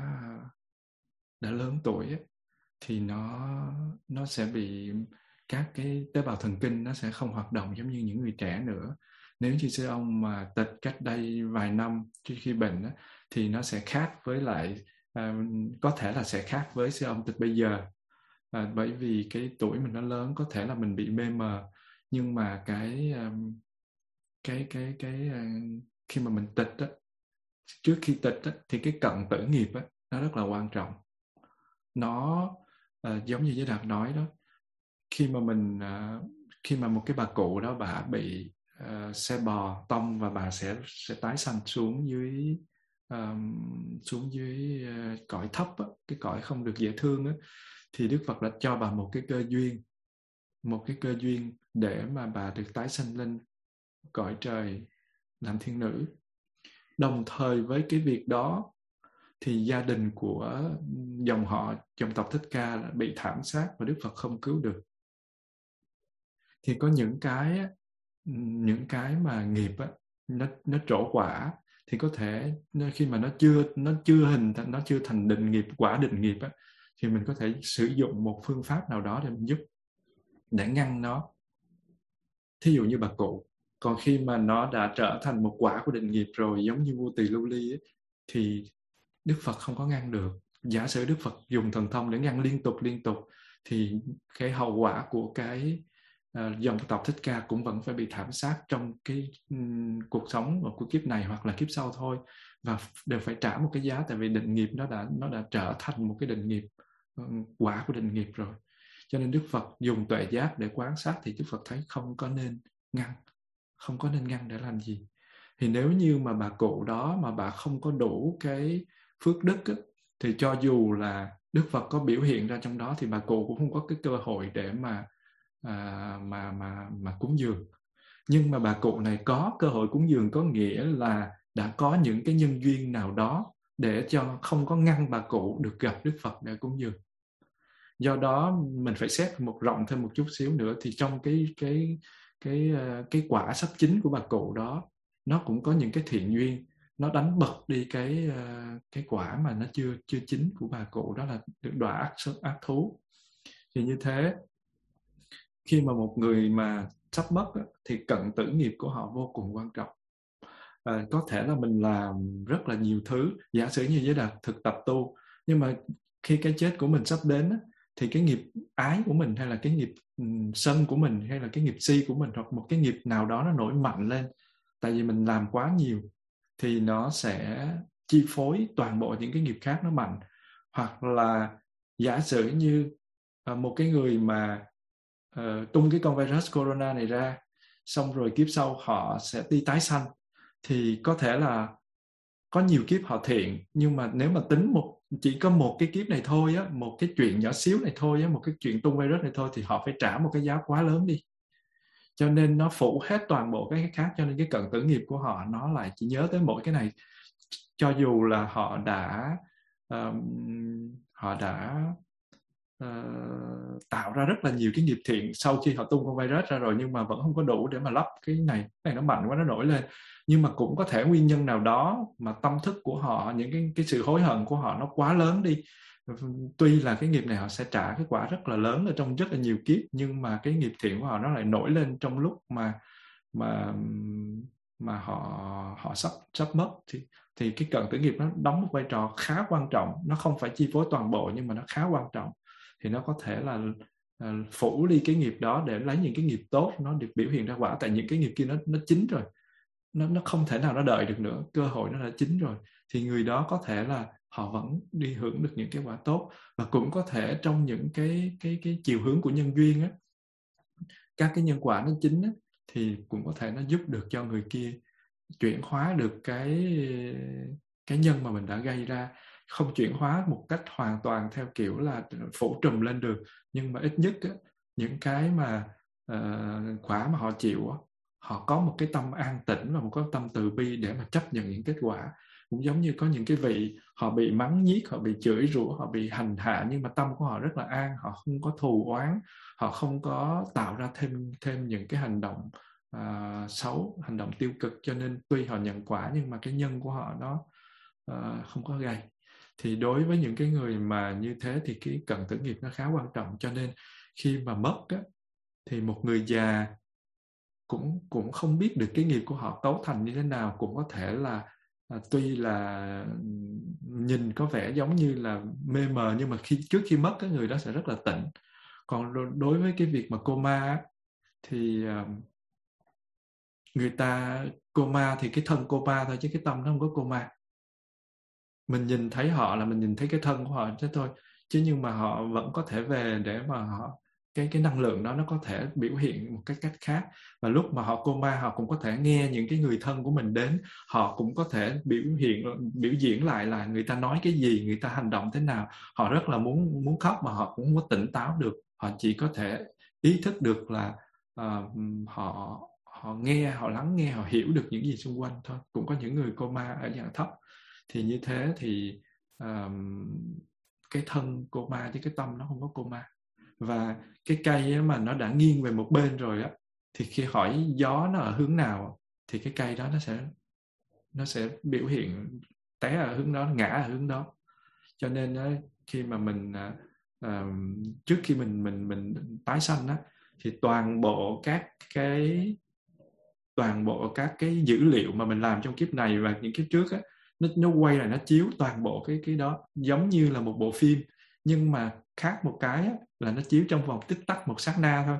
đã lớn tuổi á, thì nó nó sẽ bị các cái tế bào thần kinh nó sẽ không hoạt động giống như những người trẻ nữa. Nếu như sư ông mà tịch cách đây vài năm trước khi bệnh á, thì nó sẽ khác với lại, à, có thể là sẽ khác với sư ông tịch bây giờ. À, bởi vì cái tuổi mình nó lớn, có thể là mình bị mê mờ, nhưng mà cái cái cái cái khi mà mình tịch á, trước khi tịch á, thì cái cận tử nghiệp á, nó rất là quan trọng. Nó à, giống như giới Đạt nói đó, khi mà mình khi mà một cái bà cụ đó bà bị uh, xe bò tông, và bà sẽ sẽ tái sanh xuống dưới um, xuống dưới uh, cõi thấp á, cái cõi không được dễ thương á, thì Đức Phật đã cho bà một cái cơ duyên, một cái cơ duyên để mà bà được tái sanh lên cõi trời làm thiên nữ. Đồng thời với cái việc đó thì gia đình của dòng họ, dòng tộc Thích Ca bị thảm sát và Đức Phật không cứu được. Thì có những cái những cái mà nghiệp á, nó nó trổ quả, thì có thể khi mà nó chưa nó chưa hình nó chưa thành định nghiệp, quả định nghiệp á, thì mình có thể sử dụng một phương pháp nào đó để mình giúp để ngăn nó. Thí dụ như bà cụ, còn khi mà nó đã trở thành một quả của định nghiệp rồi, giống như vô tỳ lưu ly ấy, thì Đức Phật không có ngăn được. Giả sử Đức Phật dùng thần thông để ngăn liên tục liên tục thì cái hậu quả của cái uh, dòng tộc Thích Ca cũng vẫn phải bị thảm sát trong cái um, cuộc sống của kiếp này hoặc là kiếp sau thôi, và đều phải trả một cái giá, tại vì định nghiệp nó đã nó đã trở thành một cái định nghiệp, um, quả của định nghiệp rồi. Cho nên Đức Phật dùng tuệ giác để quan sát thì Đức Phật thấy không có nên ngăn, không có nên ngăn để làm gì. Thì nếu như mà bà cụ đó mà bà không có đủ cái phước đức ấy, thì cho dù là Đức Phật có biểu hiện ra trong đó thì bà cụ cũng không có cái cơ hội để mà à, mà mà mà cúng dường. Nhưng mà bà cụ này có cơ hội cúng dường, có nghĩa là đã có những cái nhân duyên nào đó để cho không có ngăn bà cụ được gặp Đức Phật để cúng dường. Do đó mình phải xét một rộng thêm một chút xíu nữa, thì trong cái cái cái cái quả sắp chín của bà cụ đó nó cũng có những cái thiện duyên, nó đánh bật đi cái cái quả mà nó chưa chưa chín của bà cụ, đó là được đọa ác ác thú. Thì như thế khi mà một người mà sắp mất thì cận tử nghiệp của họ vô cùng quan trọng. À, có thể là mình làm rất là nhiều thứ, giả sử như giới đạt thực tập tu, nhưng mà khi cái chết của mình sắp đến thì cái nghiệp ái của mình hay là cái nghiệp sân của mình hay là cái nghiệp si của mình hoặc một cái nghiệp nào đó nó nổi mạnh lên, tại vì mình làm quá nhiều thì nó sẽ chi phối toàn bộ những cái nghiệp khác nó mạnh. Hoặc là giả sử như một cái người mà uh, tung cái con virus corona này ra, xong rồi kiếp sau họ sẽ đi tái sanh, thì có thể là có nhiều kiếp họ thiện, nhưng mà nếu mà tính một chỉ có một cái kiếp này thôi á, một cái chuyện nhỏ xíu này thôi á, một cái chuyện tung virus này thôi, thì họ phải trả một cái giá quá lớn đi. Cho nên nó phủ hết toàn bộ cái khác, cho nên cái cận tử nghiệp của họ nó lại chỉ nhớ tới mỗi cái này, cho dù là họ đã um, họ đã uh, tạo ra rất là nhiều cái nghiệp thiện sau khi họ tung con virus ra rồi, nhưng mà vẫn không có đủ để mà lấp cái này, cái này nó mạnh quá nó nổi lên. Nhưng mà cũng có thể nguyên nhân nào đó mà tâm thức của họ, những cái, cái sự hối hận của họ nó quá lớn đi. Tuy là cái nghiệp này họ sẽ trả cái quả rất là lớn ở trong rất là nhiều kiếp, nhưng mà cái nghiệp thiện của họ nó lại nổi lên trong lúc mà mà mà họ họ sắp sắp mất, thì thì cái cận tử nghiệp nó đóng một vai trò khá quan trọng. Nó không phải chi phối toàn bộ nhưng mà nó khá quan trọng, thì nó có thể là phủ đi cái nghiệp đó để lấy những cái nghiệp tốt nó được biểu hiện ra quả, tại những cái nghiệp kia nó nó chín rồi, nó nó không thể nào nó đợi được nữa, cơ hội nó đã chín rồi, thì người đó có thể là họ vẫn đi hưởng được những cái quả tốt. Và cũng có thể trong những cái cái cái chiều hướng của nhân duyên á, các cái nhân quả nó chính á, thì cũng có thể nó giúp được cho người kia chuyển hóa được cái cái nhân mà mình đã gây ra, không chuyển hóa một cách hoàn toàn theo kiểu là phủ trùm lên được, nhưng mà ít nhất á, những cái mà uh, quả mà họ chịu á, họ có một cái tâm an tĩnh và một cái tâm từ bi để mà chấp nhận những kết quả. Cũng giống như có những cái vị họ bị mắng nhiếc, họ bị chửi rủa, họ bị hành hạ, nhưng mà tâm của họ rất là an, họ không có thù oán, họ không có tạo ra thêm thêm những cái hành động uh, xấu, hành động tiêu cực, cho nên tuy họ nhận quả nhưng mà cái nhân của họ nó uh, không có gây. Thì đối với những cái người mà như thế thì cái cận tử nghiệp nó khá quan trọng, cho nên khi mà mất á, thì một người già cũng cũng không biết được cái nghiệp của họ cấu thành như thế nào, cũng có thể là À, tuy là nhìn có vẻ giống như là mê mờ, nhưng mà khi trước khi mất cái người đó sẽ rất là tỉnh. Còn đối với cái việc mà coma thì người ta coma thì cái thân coma thôi, chứ cái tâm nó không có coma. Mình nhìn thấy họ là mình nhìn thấy cái thân của họ thế thôi, chứ nhưng mà họ vẫn có thể về để mà họ cái cái năng lượng đó nó có thể biểu hiện một cái cách khác. Và lúc mà họ coma họ cũng có thể nghe những cái người thân của mình đến, họ cũng có thể biểu hiện biểu diễn lại là người ta nói cái gì, người ta hành động thế nào. Họ rất là muốn muốn khóc mà họ cũng không có tỉnh táo được, họ chỉ có thể ý thức được là uh, họ họ nghe, họ lắng nghe, họ hiểu được những gì xung quanh thôi. Cũng có những người coma ở dạng thấp, thì như thế thì uh, cái thân coma chứ cái tâm nó không có coma. Và cái cây mà nó đã nghiêng về một bên rồi á, thì khi hỏi gió nó ở hướng nào thì cái cây đó nó sẽ nó sẽ biểu hiện té ở hướng đó, ngã ở hướng đó. Cho nên khi mà mình trước khi mình mình mình tái sanh á, thì toàn bộ các cái toàn bộ các cái dữ liệu mà mình làm trong kiếp này và những kiếp trước á, nó, nó quay lại, nó chiếu toàn bộ cái cái đó giống như là một bộ phim. Nhưng mà khác một cái á, là nó chiếu trong vòng tích tắc, một sát na thôi.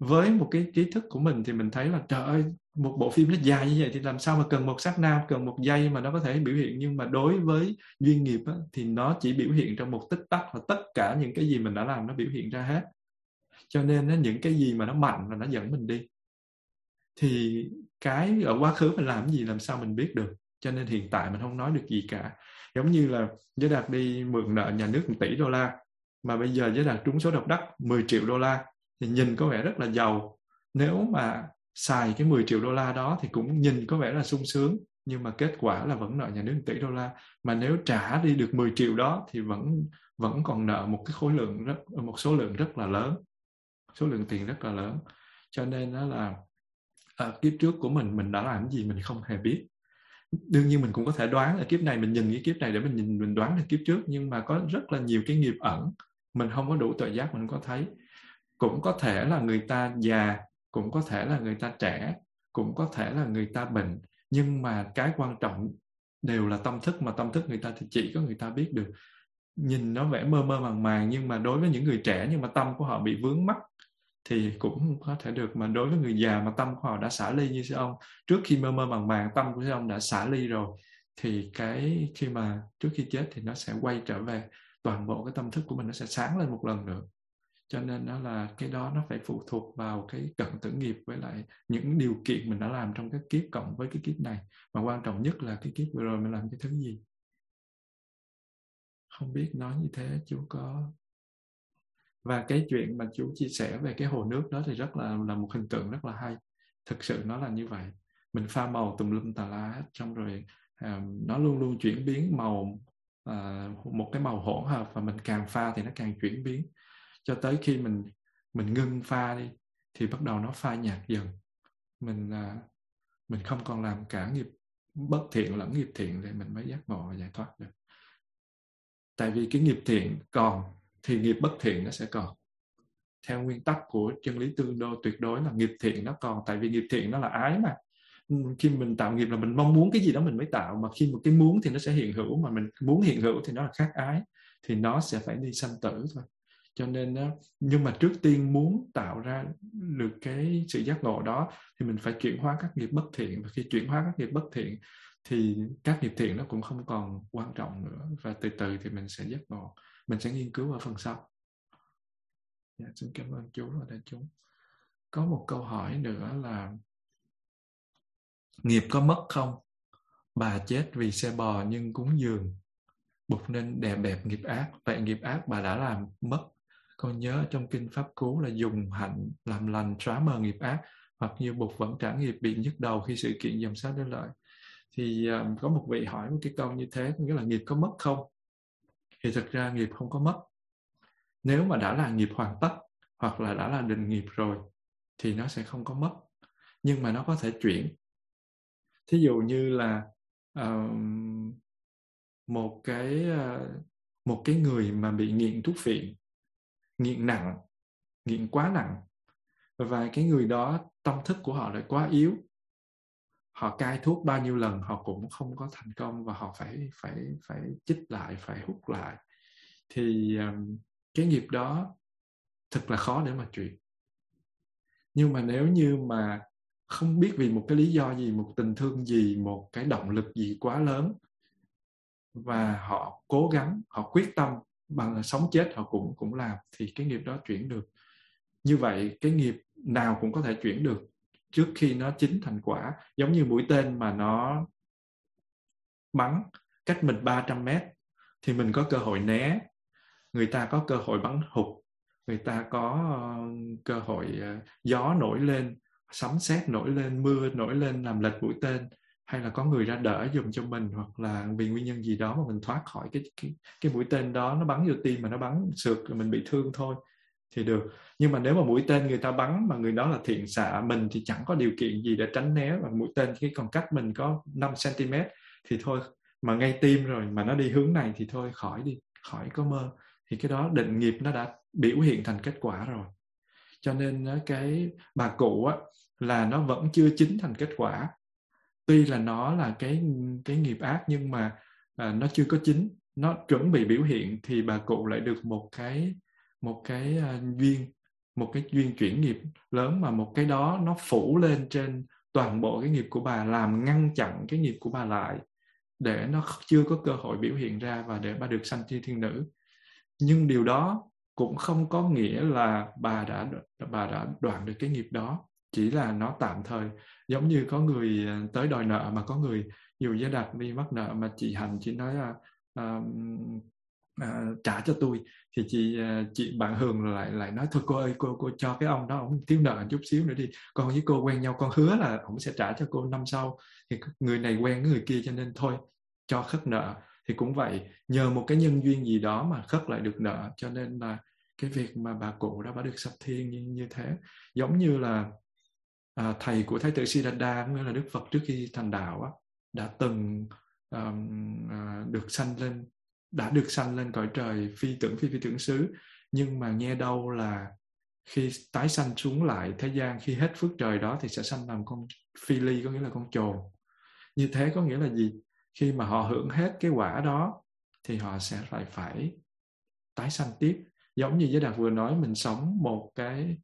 Với một cái trí thức của mình thì mình thấy là trời ơi, một bộ phim nó dài như vậy thì làm sao mà cần một sát na, cần một giây mà nó có thể biểu hiện. Nhưng mà đối với duyên nghiệp á, thì nó chỉ biểu hiện trong một tích tắc, và tất cả những cái gì mình đã làm nó biểu hiện ra hết. Cho nên á, những cái gì mà nó mạnh là nó dẫn mình đi. Thì cái ở quá khứ mình làm gì làm sao mình biết được. Cho nên hiện tại mình không nói được gì cả. Giống như là Giới Đạt đi mượn nợ nhà nước một tỷ đô la, mà bây giờ Giới Đạt trúng số độc đắc mười triệu đô la, thì nhìn có vẻ rất là giàu. Nếu mà xài cái mười triệu đô la đó thì cũng nhìn có vẻ là sung sướng, nhưng mà kết quả là vẫn nợ nhà nước một tỷ đô la. Mà nếu trả đi được mười triệu đó thì vẫn vẫn còn nợ một cái khối lượng rất một số lượng rất là lớn, số lượng tiền rất là lớn. Cho nên đó là ở kiếp trước của mình mình đã làm gì mình không hề biết. Đương nhiên mình cũng có thể đoán là kiếp này, mình nhìn cái kiếp này để mình nhìn mình đoán được kiếp trước, nhưng mà có rất là nhiều cái nghiệp ẩn mình không có đủ tuệ giác mình có thấy. Cũng có thể là người ta già, cũng có thể là người ta trẻ, cũng có thể là người ta bệnh, nhưng mà cái quan trọng đều là tâm thức, mà tâm thức người ta thì chỉ có người ta biết được. Nhìn nó vẻ mơ mơ màng màng, nhưng mà đối với những người trẻ nhưng mà tâm của họ bị vướng mắc thì cũng có thể được. Mà đối với người già mà tâm của họ đã xả ly, như sư ông trước khi mơ mơ màng màng tâm của sư ông đã xả ly rồi, thì cái khi mà trước khi chết thì nó sẽ quay trở về, toàn bộ cái tâm thức của mình nó sẽ sáng lên một lần nữa. Cho nên đó là cái đó nó phải phụ thuộc vào cái cận tử nghiệp với lại những điều kiện mình đã làm trong các kiếp cộng với cái kiếp này, mà quan trọng nhất là cái kiếp vừa rồi mình làm cái thứ gì. Không biết nói như thế chú có. Và cái chuyện mà chú chia sẻ về cái hồ nước đó thì rất là là một hình tượng rất là hay. Thực sự nó là như vậy. Mình pha màu tùm lum tà la hết, xong rồi à, nó luôn luôn chuyển biến màu, à, một cái màu hỗn hợp, và mình càng pha thì nó càng chuyển biến. Cho tới khi mình mình ngưng pha đi thì bắt đầu nó pha nhạt dần. Mình à, mình không còn làm cả nghiệp bất thiện lẫn nghiệp thiện thì mình mới giác ngộ và giải thoát được. Tại vì cái nghiệp thiện còn thì nghiệp bất thiện nó sẽ còn. Theo nguyên tắc của chân lý tương đô tuyệt đối là nghiệp thiện nó còn, tại vì nghiệp thiện nó là ái mà. Khi mình tạo nghiệp là mình mong muốn cái gì đó mình mới tạo, mà khi một cái muốn thì nó sẽ hiện hữu, mà mình muốn hiện hữu thì nó là khác ái, thì nó sẽ phải đi sanh tử thôi. Cho nên đó, nhưng mà trước tiên muốn tạo ra được cái sự giác ngộ đó thì mình phải chuyển hóa các nghiệp bất thiện, và khi chuyển hóa các nghiệp bất thiện thì các nghiệp thiện nó cũng không còn quan trọng nữa, và từ từ thì mình sẽ giác ngộ. Mình sẽ nghiên cứu ở phần sau. Dạ, xin cảm ơn chú và đại chúng. Có một câu hỏi nữa là nghiệp có mất không? Bà chết vì xe bò nhưng cúng dường, Bụt nên đè bẹp nghiệp ác. Vậy nghiệp ác bà đã làm mất. Con nhớ trong kinh Pháp Cú là dùng hạnh làm lành xóa mờ nghiệp ác, hoặc như Bụt vẫn trả nghiệp bị nhức đầu khi sự kiện dòm sát đến lợi. Thì um, có một vị hỏi một cái câu như thế, nghĩa là nghiệp có mất không? Thì thực ra nghiệp không có mất. Nếu mà đã là nghiệp hoàn tất hoặc là đã là định nghiệp rồi thì nó sẽ không có mất. Nhưng mà nó có thể chuyển. Thí dụ như là uh, một cái uh, một cái người mà bị nghiện thuốc phiện, nghiện nặng, nghiện quá nặng, và cái người đó tâm thức của họ lại quá yếu. Họ cai thuốc bao nhiêu lần họ cũng không có thành công, và họ phải phải phải chích lại, phải hút lại. Thì cái nghiệp đó thật là khó để mà chuyển. Nhưng mà nếu như mà không biết vì một cái lý do gì, một tình thương gì, một cái động lực gì quá lớn, và họ cố gắng, họ quyết tâm bằng sống chết họ cũng cũng làm, thì cái nghiệp đó chuyển được. Như vậy cái nghiệp nào cũng có thể chuyển được trước khi nó chín thành quả. Giống như mũi tên mà nó bắn cách mình ba trăm mét thì mình có cơ hội né, người ta có cơ hội bắn hụt, người ta có cơ hội gió nổi lên, sấm sét nổi lên, mưa nổi lên làm lệch mũi tên, hay là có người ra đỡ dùm cho mình, hoặc là vì nguyên nhân gì đó mà mình thoát khỏi cái cái, cái mũi tên đó. Nó bắn vô tim mà nó bắn sượt rồi mình bị thương thôi thì được. Nhưng mà nếu mà mũi tên người ta bắn mà người đó là thiện xạ, mình thì chẳng có điều kiện gì để tránh né, và mũi tên khi còn cách mình có năm xen ti mét thì thôi, mà ngay tim rồi mà nó đi hướng này thì thôi khỏi đi, khỏi có mơ. Thì cái đó định nghiệp nó đã biểu hiện thành kết quả rồi. Cho nên cái bà cụ á, là nó vẫn chưa chín thành kết quả. Tuy là nó là cái, cái nghiệp ác nhưng mà à, nó chưa có chín, nó chuẩn bị biểu hiện thì bà cụ lại được một cái, một cái uh, duyên, một cái duyên chuyển nghiệp lớn mà một cái đó nó phủ lên trên toàn bộ cái nghiệp của bà, làm ngăn chặn cái nghiệp của bà lại để nó chưa có cơ hội biểu hiện ra và để bà được sanh thiên thiên nữ. Nhưng điều đó cũng không có nghĩa là bà đã, bà đã đoạn được cái nghiệp đó, chỉ là nó tạm thời. Giống như có người tới đòi nợ, mà có người dù Gia Đạt đi mắc nợ mà chị Hạnh chị nói là à, à, trả cho tôi, thì chị chị bạn Hường lại lại nói thôi cô ơi, cô cô cho cái ông đó, ông thiếu nợ chút xíu nữa đi, con với cô quen nhau, con hứa là ông sẽ trả cho cô năm sau. Thì người này quen với người kia cho nên thôi cho khất nợ. Thì cũng vậy, nhờ một cái nhân duyên gì đó mà khất lại được nợ, cho nên là cái việc mà bà cụ đã bà được sắp thiên như, như thế. Giống như là à, thầy của Thái tử Siddhartha, nghĩa là Đức Phật trước khi thành đạo á, đã từng um, à, được sanh lên, đã được sanh lên cõi trời phi tưởng phi phi tưởng xứ, nhưng mà nghe đâu là khi tái sanh xuống lại thế gian, khi hết phước trời đó thì sẽ sanh làm con phi ly, có nghĩa là con chồn. Như thế có nghĩa là gì? Khi mà họ hưởng hết cái quả đó thì họ sẽ lại phải tái sanh tiếp. Giống như Giới Đạt vừa nói, mình sống một cái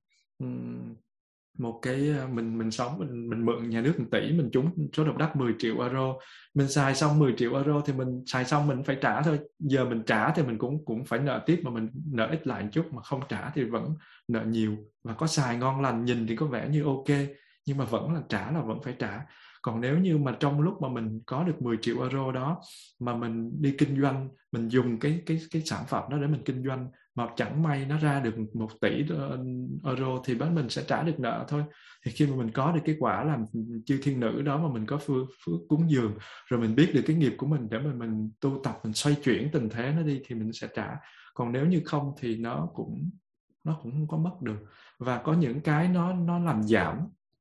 một cái mình mình sống mình mình mượn nhà nước một tỷ, mình trúng số độc đắc mười triệu euro, mình xài xong mười triệu euro thì mình xài xong mình phải trả thôi. Giờ mình trả thì mình cũng cũng phải nợ tiếp, mà mình nợ ít lại một chút, mà không trả thì vẫn nợ nhiều. Và có xài ngon lành, nhìn thì có vẻ như ok nhưng mà vẫn là trả, là vẫn phải trả. Còn nếu như mà trong lúc mà mình có được mười triệu euro đó mà mình đi kinh doanh, mình dùng cái cái cái sản phẩm đó để mình kinh doanh, mà chẳng may nó ra được một tỷ euro thì bán mình sẽ trả được nợ thôi. Thì khi mà mình có được cái quả làm chư thiên nữ đó, mà mình có phước, phước cúng dường, rồi mình biết được cái nghiệp của mình để mình, mình tu tập, mình xoay chuyển tình thế nó đi thì mình sẽ trả. Còn nếu như không thì nó cũng, nó cũng không có mất được. Và có những cái nó, nó làm giảm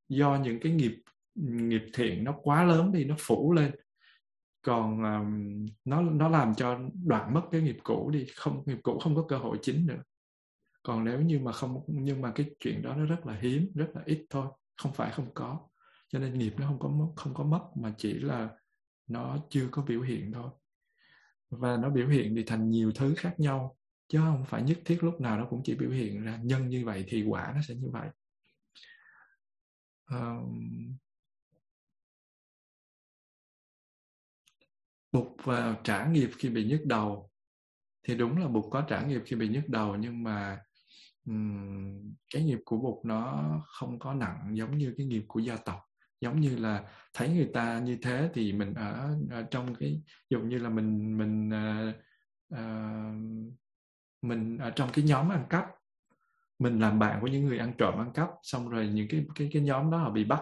do những cái nghiệp nghiệp thiện nó quá lớn đi, nó phủ lên. Còn um, nó nó làm cho đoạn mất cái nghiệp cũ đi, không nghiệp cũ không có cơ hội chính nữa. Còn nếu như mà không, nhưng mà cái chuyện đó nó rất là hiếm, rất là ít thôi, không phải không có. Cho nên nghiệp nó không có mất, không có mất mà chỉ là nó chưa có biểu hiện thôi. Và nó biểu hiện thì thành nhiều thứ khác nhau, chứ không phải nhất thiết lúc nào nó cũng chỉ biểu hiện ra nhân như vậy thì quả nó sẽ như vậy. Um, Bụt vào trả nghiệp khi bị nhức đầu. Thì đúng là Bụt có trả nghiệp khi bị nhức đầu, nhưng mà um, cái nghiệp của Bụt nó không có nặng giống như cái nghiệp của gia tộc. Giống như là thấy người ta như thế thì mình ở, ở trong cái, ví dụ như là mình mình uh, uh, mình ở trong cái nhóm ăn cắp, mình làm bạn của những người ăn trộm ăn cắp, xong rồi những cái cái cái nhóm đó họ bị bắt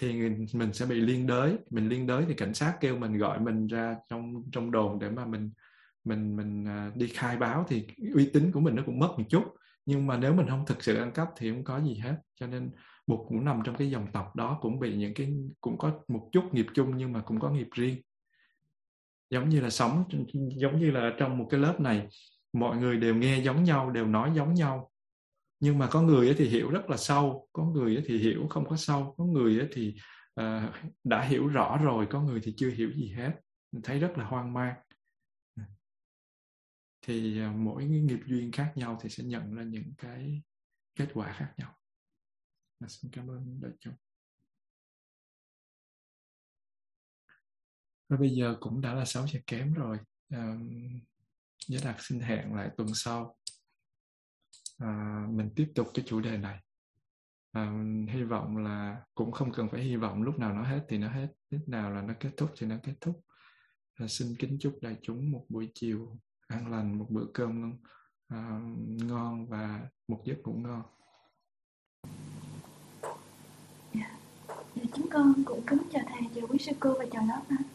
thì mình sẽ bị liên đới. Mình liên đới thì cảnh sát kêu mình, gọi mình ra trong trong đồn để mà mình mình mình đi khai báo, thì uy tín của mình nó cũng mất một chút. Nhưng mà nếu mình không thực sự ăn cắp thì không có gì hết. Cho nên Bụt cũng nằm trong cái dòng tộc đó, cũng bị những cái, cũng có một chút nghiệp chung nhưng mà cũng có nghiệp riêng. Giống như là sống, giống như là trong một cái lớp này mọi người đều nghe giống nhau, đều nói giống nhau. Nhưng mà có người thì hiểu rất là sâu, có người thì hiểu không có sâu, có người thì đã hiểu rõ rồi, có người thì chưa hiểu gì hết. Mình thấy rất là hoang mang. Thì mỗi nghiệp duyên khác nhau thì sẽ nhận ra những cái kết quả khác nhau. Mình xin cảm ơn đại chúng. Và bây giờ cũng đã là sáu giờ kém rồi. Giới Đạt xin hẹn lại tuần sau. À, mình tiếp tục cái chủ đề này. À, hy vọng là cũng không cần phải hy vọng, lúc nào nó hết thì nó hết, lúc nào là nó kết thúc thì nó kết thúc. À, xin kính chúc đại chúng một buổi chiều an lành, một bữa cơm à, ngon và một giấc ngủ ngon. Dạ. Dạ, chúng con cũng kính chào thầy, chào quý sư cô và chào lớp ạ.